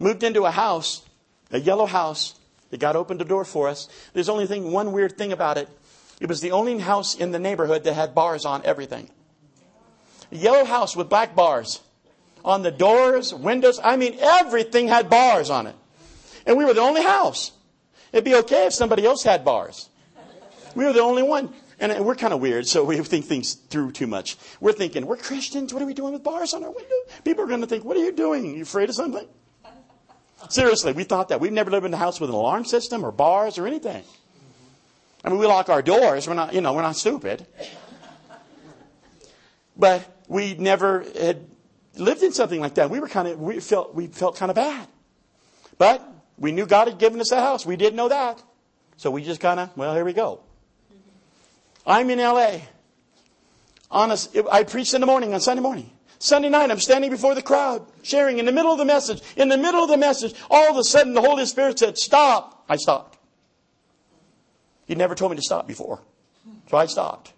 moved into a house, a yellow house. That God opened the door for us. There's only one weird thing about it. It was the only house in the neighborhood that had bars on everything. A yellow house with black bars. On the doors, windows. I mean, everything had bars on it. And we were the only house. It'd be okay if somebody else had bars. We were the only one. And we're kind of weird, so we think things through too much. We're thinking, we're Christians. What are we doing with bars on our window? People are going to think, what are you doing? You afraid of something? Seriously, we thought that. We've never lived in a house with an alarm system or bars or anything. I mean, we lock our doors. We're not, we're not stupid. But we never had lived in something like that. We felt kind of bad. But we knew God had given us a house. We didn't know that. So we just kind of, well, here we go. I'm in LA. I preached in the morning on Sunday morning. Sunday night, I'm standing before the crowd, sharing in the middle of the message. In the middle of the message, all of a sudden, the Holy Spirit said, stop. I stopped. He never told me to stop before. So I stopped.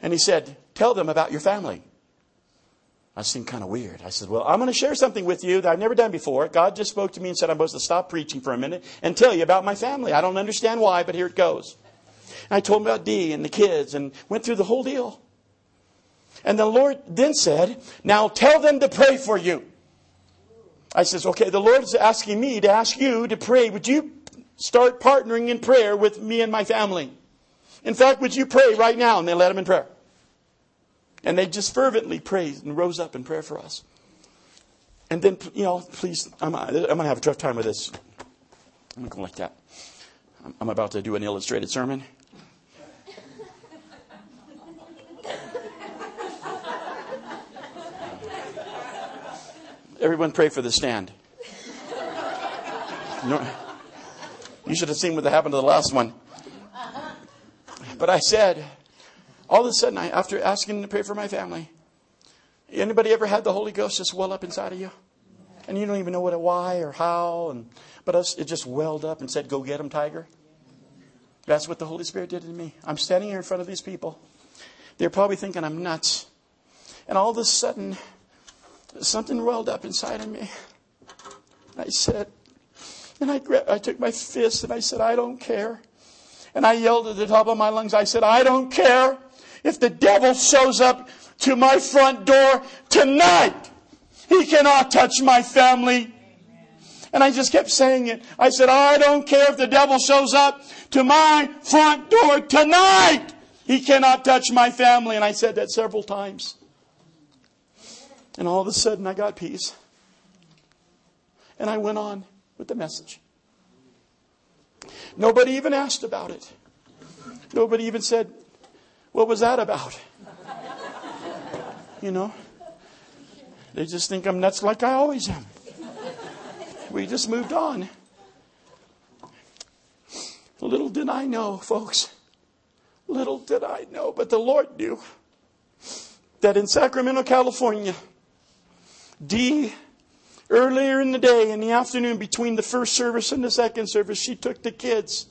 And he said, tell them about your family. I seemed kind of weird. I said, well, I'm going to share something with you that I've never done before. God just spoke to me and said, I'm supposed to stop preaching for a minute and tell you about my family. I don't understand why, but here it goes. And I told him about Dee and the kids and went through the whole deal. And the Lord then said, now tell them to pray for you. I says, okay, the Lord is asking me to ask you to pray. Would you start partnering in prayer with me and my family? In fact, would you pray right now? And they led them in prayer. And they just fervently prayed and rose up in prayer for us. And then, please, I'm going to have a tough time with this. I'm not going like that. I'm about to do an illustrated sermon. Everyone pray for the stand. You should have seen what happened to the last one. But I said, all of a sudden, after asking to pray for my family, anybody ever had the Holy Ghost just well up inside of you? And you don't even know why or how. But it just welled up and said, go get them, tiger. That's what the Holy Spirit did to me. I'm standing here in front of these people. They're probably thinking I'm nuts. And all of a sudden, something welled up inside of me. I said, and I took my fist and I said, I don't care. And I yelled at the top of my lungs. I said, I don't care if the devil shows up to my front door tonight. He cannot touch my family. Amen. And I just kept saying it. I said, I don't care if the devil shows up to my front door tonight. He cannot touch my family. And I said that several times. And all of a sudden, I got peace. And I went on with the message. Nobody even asked about it. Nobody even said, what was that about? you know. They just think I'm nuts like I always am. We just moved on. Little did I know, folks. Little did I know, but the Lord knew that in Sacramento, California, earlier in the day, in the afternoon, between the first service and the second service, she took the kids.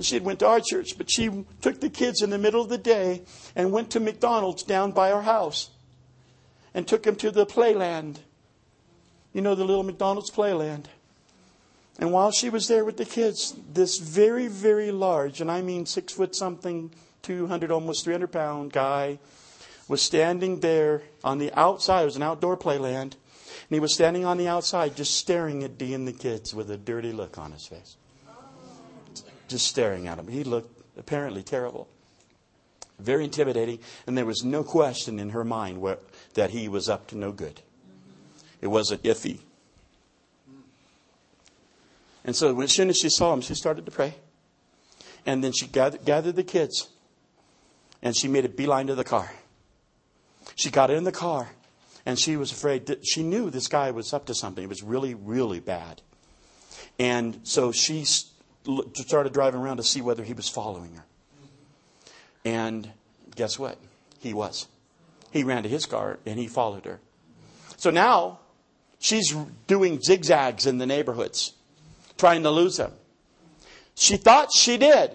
She went to our church, but she took the kids in the middle of the day and went to McDonald's down by our house and took them to the playland. You know, the little McDonald's playland. And while she was there with the kids, this very, very large, and I mean 6 foot something, 200, almost 300 pound guy was standing there on the outside. It was an outdoor playland. And he was standing on the outside just staring at Dee and the kids with a dirty look on his face. Just staring at him. He looked apparently terrible. Very intimidating. And there was no question in her mind that he was up to no good. It wasn't iffy. And so as soon as she saw him, she started to pray. And then she gathered the kids. And she made a beeline to the car. She got in the car. And she was afraid. She knew this guy was up to something. It was really, really bad. And so she started driving around to see whether he was following her. And guess what? He was. He ran to his car and he followed her. So now she's doing zigzags in the neighborhoods, trying to lose him. She thought she did.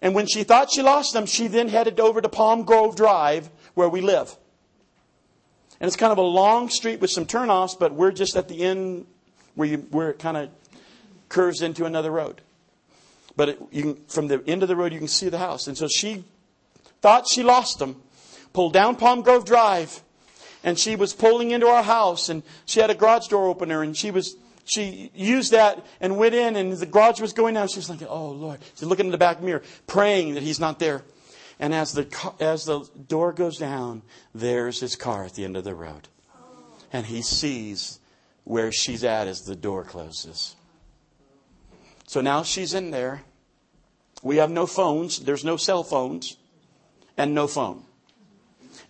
And when she thought she lost him, she then headed over to Palm Grove Drive where we live. And it's kind of a long street with some turnoffs, but we're just at the end where it kind of curves into another road. But from the end of the road, you can see the house. And so she thought she lost him, pulled down Palm Grove Drive, and she was pulling into our house, and she had a garage door opener, and she used that and went in, and the garage was going down. She was thinking, oh, Lord. She's looking in the back mirror, praying that he's not there. And as the door goes down, there's his car at the end of the road. And he sees where she's at as the door closes. So now she's in there. We have no phones. There's no cell phones and no phone.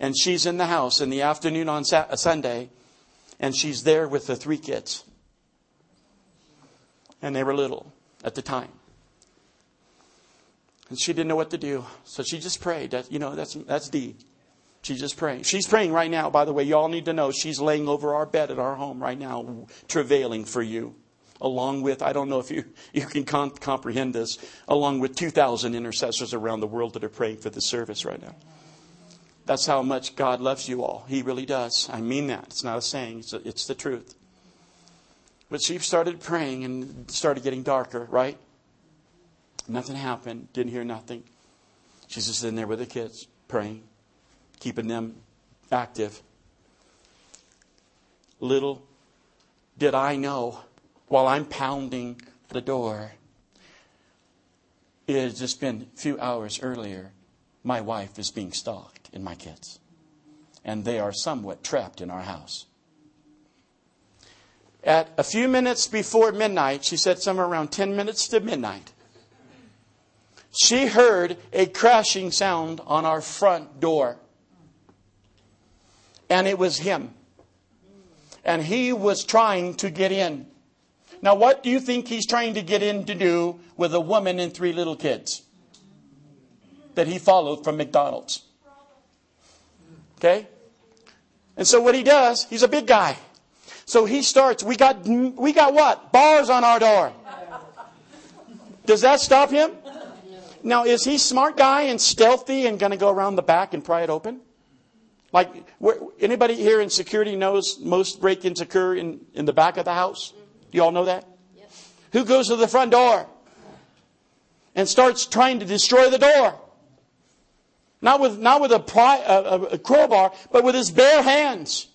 And she's in the house in the afternoon on Sunday. And she's there with the three kids. And they were little at the time. And she didn't know what to do. So she just prayed. That's Dee. She just prayed. She's praying right now, by the way. You all need to know she's laying over our bed at our home right now, travailing for you. Along with, I don't know if you can comprehend this, along with 2,000 intercessors around the world that are praying for this service right now. That's how much God loves you all. He really does. I mean that. It's not a saying. It's the truth. But she started praying and started getting darker, right? Nothing happened. Didn't hear nothing. She's just in there with the kids, praying, keeping them active. Little did I know, while I'm pounding the door, it had just been a few hours earlier, my wife is being stalked and my kids. And they are somewhat trapped in our house. At a few minutes before midnight, she said somewhere around 10 minutes to midnight, she heard a crashing sound on our front door. And it was him. And he was trying to get in. Now, what do you think he's trying to get in to do with a woman and three little kids that he followed from McDonald's? Okay? And so what he does, he's a big guy. So he starts, we got what? Bars on our door. Does that stop him? Now, is he smart guy and stealthy and going to go around the back and pry it open? Like, anybody here in security knows most break-ins occur in the back of the house? Do you all know that? Yep. Who goes to the front door and starts trying to destroy the door? Not with a crowbar, but with his bare hands.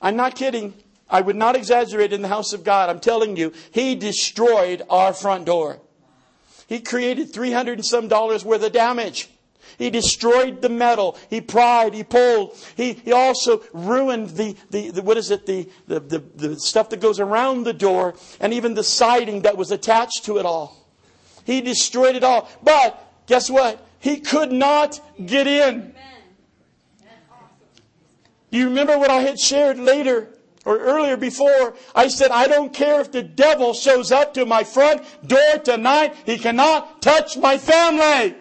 I'm not kidding. I would not exaggerate in the house of God. I'm telling you, he destroyed our front door. He created $300 and some worth of damage. He destroyed the metal. He pried. He pulled. He also ruined the stuff that goes around the door and even the siding that was attached to it all. He destroyed it all. But guess what? He could not get in. You remember what I had shared later or earlier before? I said, I don't care if the devil shows up to my front door tonight. He cannot touch my family.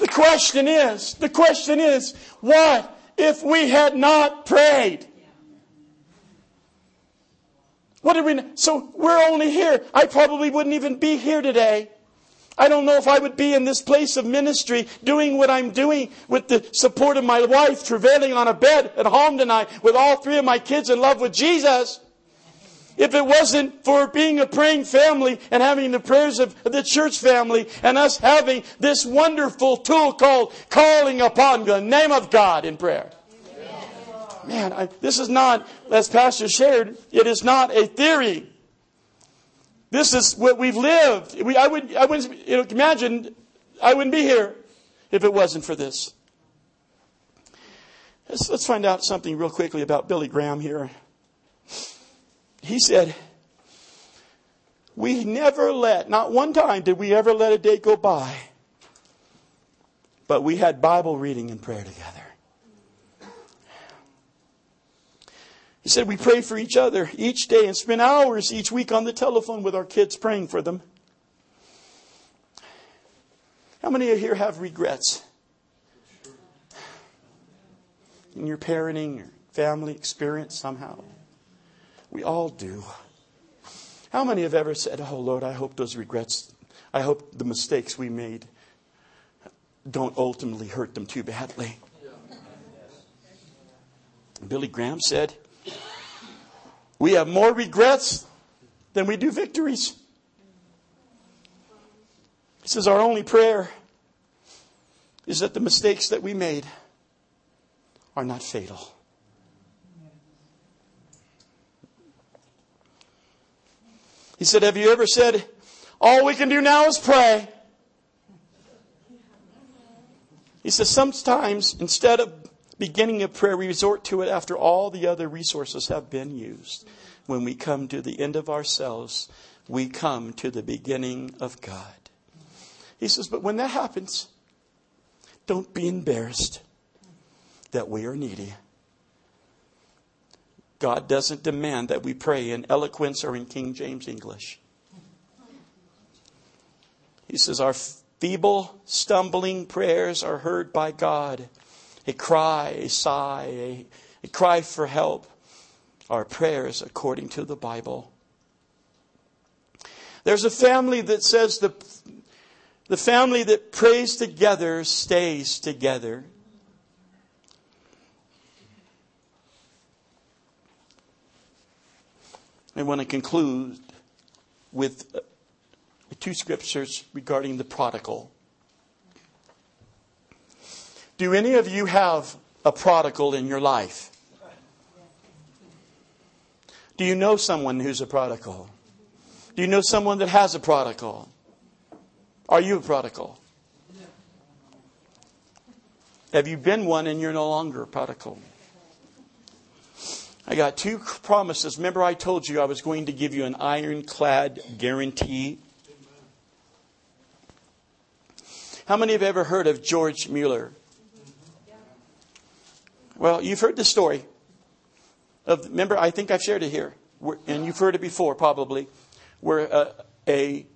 The question is, what if we had not prayed? What did we? So we're only here. I probably wouldn't even be here today. I don't know if I would be in this place of ministry doing what I'm doing with the support of my wife, travailing on a bed at home tonight with all three of my kids in love with Jesus, if it wasn't for being a praying family and having the prayers of the church family and us having this wonderful tool called calling upon the name of God in prayer. Man, this is not, as Pastor shared, it is not a theory. This is what we've lived. I wouldn't imagine, I wouldn't be here if it wasn't for this. Let's find out something real quickly about Billy Graham here. He said, we never let, not one time did we ever let a day go by, but we had Bible reading and prayer together. He said, we pray for each other each day and spend hours each week on the telephone with our kids praying for them. How many of you here have regrets in your parenting, your family experience somehow? We all do. How many have ever said, oh Lord, I hope those regrets, I hope the mistakes we made don't ultimately hurt them too badly? Billy Graham said, we have more regrets than we do victories. This is our only prayer, is that the mistakes that we made are not fatal. He said, have you ever said, all we can do now is pray? He says, sometimes instead of beginning of prayer, we resort to it after all the other resources have been used. When we come to the end of ourselves, we come to the beginning of God. He says, but when that happens, don't be embarrassed that we are needy. God doesn't demand that we pray in eloquence or in King James English. He says, our feeble, stumbling prayers are heard by God. A cry, a sigh, a cry for help are prayers according to the Bible. There's a family that says the family that prays together stays together. I want to conclude with two scriptures regarding the prodigal. Do any of you have a prodigal in your life? Do you know someone who's a prodigal? Do you know someone that has a prodigal? Are you a prodigal? Have you been one and you're no longer a prodigal? I got two promises. Remember I told you I was going to give you an ironclad guarantee? How many have ever heard of George Mueller? Well, you've heard the story of, remember, I think I've shared it here, and you've heard it before probably, where a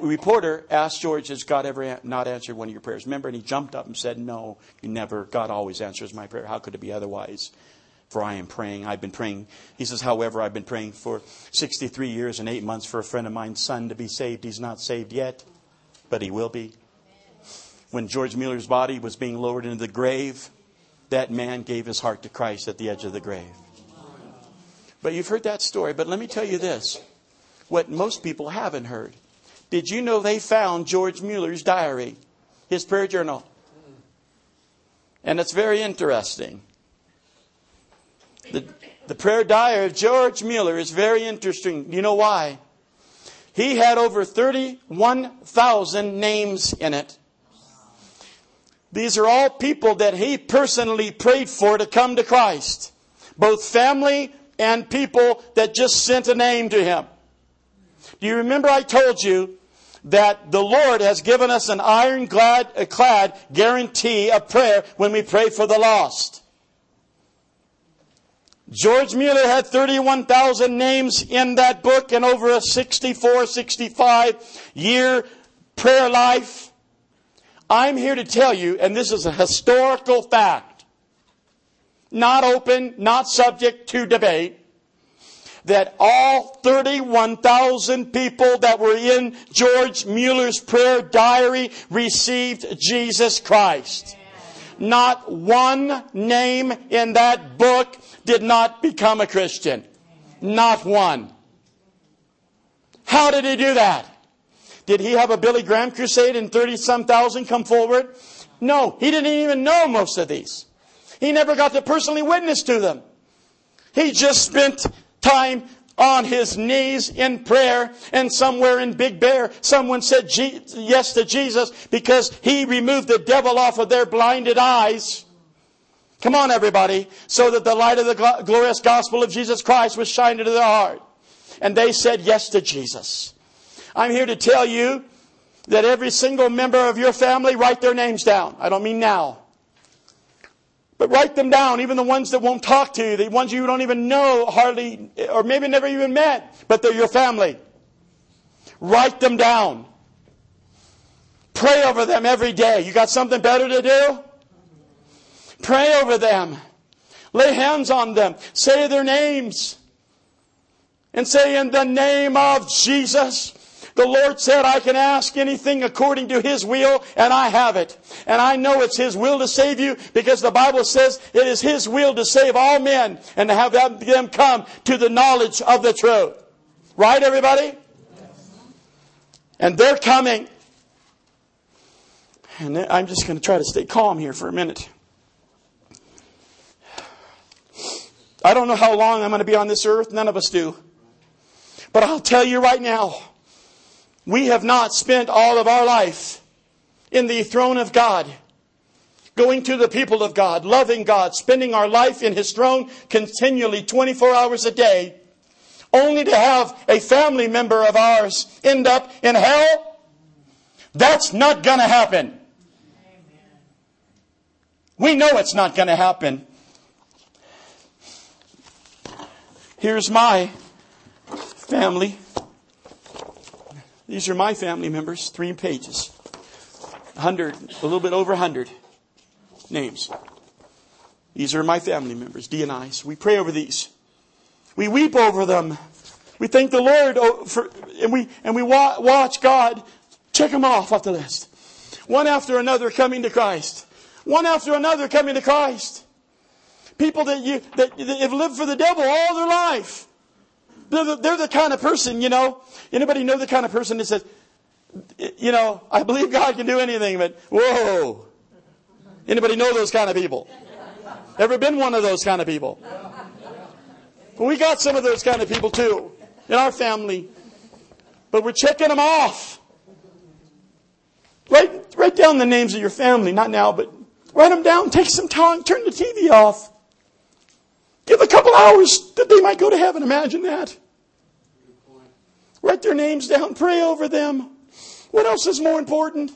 reporter asked George, has God ever not answered one of your prayers? Remember, and he jumped up and said, no, you never. God always answers my prayer. How could it be otherwise? For I am praying. I've been praying. He says, however, I've been praying for 63 years and 8 months for a friend of mine's son to be saved. He's not saved yet, but he will be. When George Mueller's body was being lowered into the grave, that man gave his heart to Christ at the edge of the grave. But you've heard that story. But let me tell you this, what most people haven't heard. Did you know they found George Mueller's diary, his prayer journal? And it's very interesting. The prayer diary of George Mueller is very interesting. You know why? He had over 31,000 names in it. These are all people that he personally prayed for to come to Christ. Both family and people that just sent a name to him. Do you remember I told you that the Lord has given us an ironclad guarantee of prayer when we pray for the lost. George Mueller had 31,000 names in that book, and over a 64, 65 year prayer life. I'm here to tell you, and this is a historical fact, not open, not subject to debate, that all 31,000 people that were in George Mueller's prayer diary received Jesus Christ. Not one name in that book did not become a Christian. Not one. How did he do that? Did he have a Billy Graham crusade and 30-some thousand come forward? No, he didn't even know most of these. He never got to personally witness to them. He just spent time on his knees in prayer, and somewhere in Big Bear, someone said yes to Jesus because he removed the devil off of their blinded eyes. Come on, everybody. So that the light of the glorious gospel of Jesus Christ was shined into their heart. And they said yes to Jesus. I'm here to tell you that every single member of your family, write their names down. I don't mean now. But write them down, even the ones that won't talk to you, the ones you don't even know hardly, or maybe never even met, but they're your family. Write them down. Pray over them every day. You got something better to do? Pray over them. Lay hands on them. Say their names. And say, in the name of Jesus, the Lord said, I can ask anything according to His will, and I have it. And I know it's His will to save you, because the Bible says it is His will to save all men and to have them come to the knowledge of the truth. Right, everybody? Yes. And they're coming. And I'm just going to try to stay calm here for a minute. I don't know how long I'm going to be on this earth. None of us do. But I'll tell you right now, we have not spent all of our life in the throne of God, going to the people of God, loving God, spending our life in His throne continually 24 hours a day, only to have a family member of ours end up in hell. That's not going to happen. We know it's not going to happen. Here's my family. These are my family members, 3 pages. 100, a little bit over 100 names. These are my family members, D&Is. We pray over these. We weep over them. We thank the Lord for, and we watch God check them off the list. One after another coming to Christ. One after another coming to Christ. People that have lived for the devil all their life. They're the kind of person, you know. Anybody know the kind of person that says, you know, I believe God can do anything, but whoa. Anybody know those kind of people? Ever been one of those kind of people? Well, we got some of those kind of people too in our family. But we're checking them off. Write down the names of your family. Not now, but write them down. Take some time. Turn the TV off. Give a couple hours that they might go to heaven. Imagine that. Write their names down. Pray over them. What else is more important?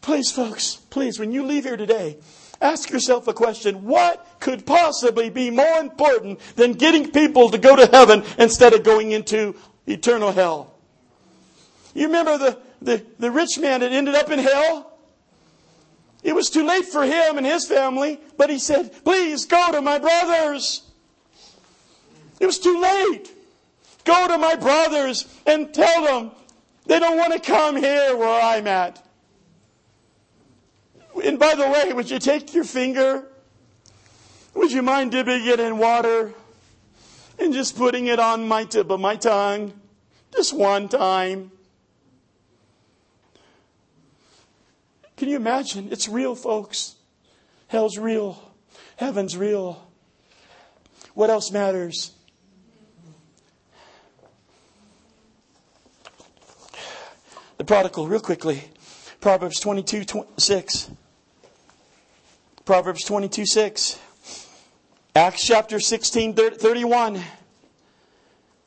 Please, folks, please, when you leave here today, ask yourself a question. What could possibly be more important than getting people to go to heaven instead of going into eternal hell? You remember the rich man that ended up in hell? It was too late for him and his family, but he said, please go to my brothers. It was too late. Go to my brothers and tell them they don't want to come here where I'm at. And by the way, would you take your finger? Would you mind dipping it in water and just putting it on my tip of my tongue? Just one time. Can you imagine? It's real, folks. Hell's real. Heaven's real. What else matters? The prodigal, real quickly. Proverbs 22:6. Proverbs 22:6. Acts chapter 16:31.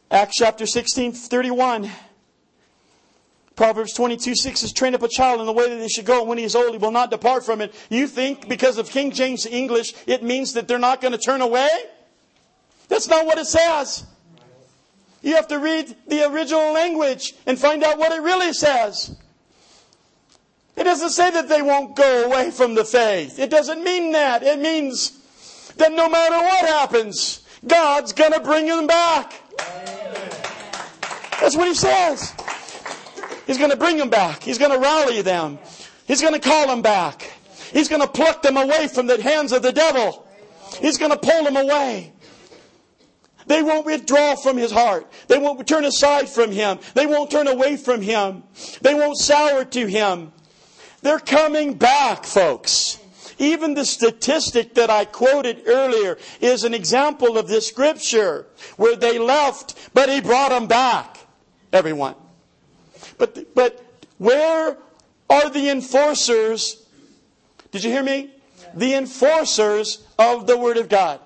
Acts chapter 16:31. Proverbs 22:6 says, train up a child in the way that they should go, and when he is old, he will not depart from it. You think because of King James English, it means that they're not going to turn away? That's not what it says. You have to read the original language and find out what it really says. It doesn't say that they won't go away from the faith. It doesn't mean that. It means that no matter what happens, God's going to bring them back. That's what He says. He's going to bring them back. He's going to rally them. He's going to call them back. He's going to pluck them away from the hands of the devil. He's going to pull them away. They won't withdraw from His heart. They won't turn aside from Him. They won't turn away from Him. They won't sour to Him. They're coming back, folks. Even the statistic that I quoted earlier is an example of this scripture where they left, but He brought them back. Everyone. But where are the enforcers? Did you hear me? The enforcers of the Word of God.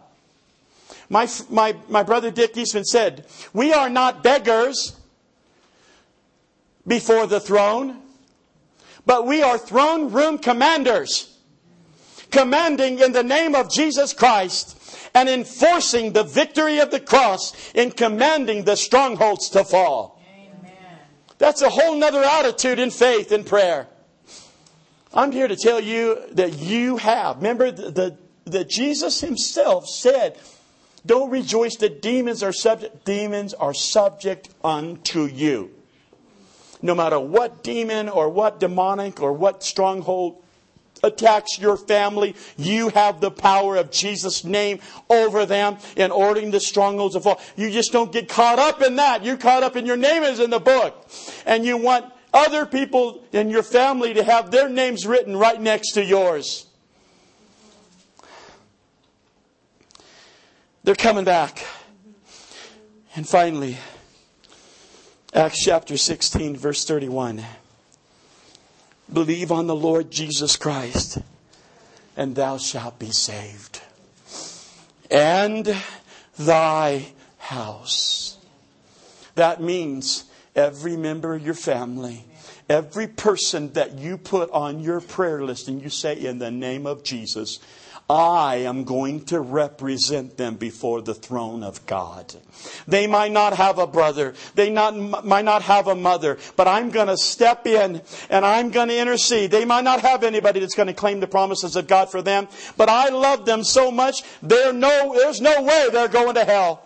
My brother Dick Eastman said, we are not beggars before the throne, but we are throne room commanders, commanding in the name of Jesus Christ and enforcing the victory of the cross and commanding the strongholds to fall. Amen. That's a whole nother attitude in faith and prayer. I'm here to tell you that you have. Remember that Jesus Himself said, don't rejoice that demons are subject. Demons are subject unto you. No matter what demon or what demonic or what stronghold attacks your family, you have the power of Jesus' name over them in ordering the strongholds of all. You just don't get caught up in that. You're caught up in your name is in the book. And you want other people in your family to have their names written right next to yours. They're coming back. And finally, Acts chapter 16, verse 31. Believe on the Lord Jesus Christ, and thou shalt be saved, and thy house. That means every member of your family, every person that you put on your prayer list, and you say, in the name of Jesus, I am going to represent them before the throne of God. They might not have a brother. They might not have a mother. But I'm going to step in and I'm going to intercede. They might not have anybody that's going to claim the promises of God for them. But I love them so much, there's no way they're going to hell.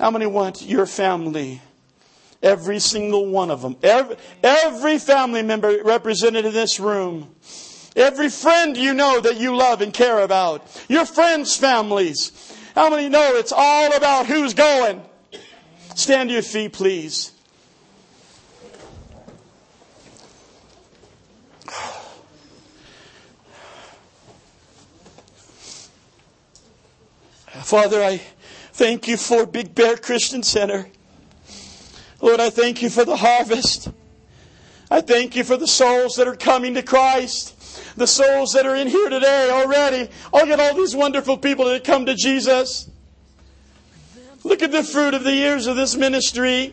How many want your family? Every single one of them. Every family member represented in this room. Every friend you know that you love and care about. Your friends' families. How many know it's all about who's going? Stand to your feet, please. Father, I thank You for Big Bear Christian Center. Lord, I thank You for the harvest. I thank You for the souls that are coming to Christ. The souls that are in here today already. Look at all these wonderful people that come to Jesus. Look at the fruit of the years of this ministry.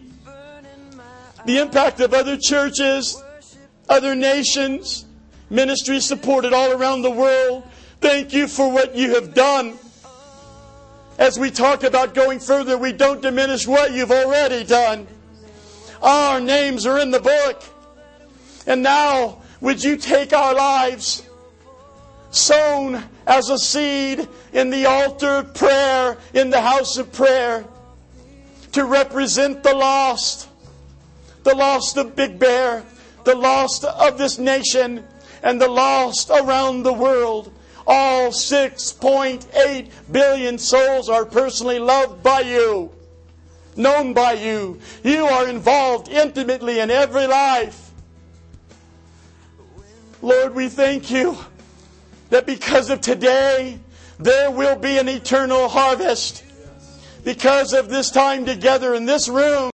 The impact of other churches, other nations, ministries supported all around the world. Thank You for what You have done. As we talk about going further, we don't diminish what You've already done. Our names are in the book. And now, would You take our lives, sown as a seed in the altar of prayer, in the house of prayer, to represent the lost of Big Bear, the lost of this nation, and the lost around the world. All 6.8 billion souls are personally loved by You, known by You. You are involved intimately in every life. Lord, we thank You that because of today, there will be an eternal harvest because of this time together in this room.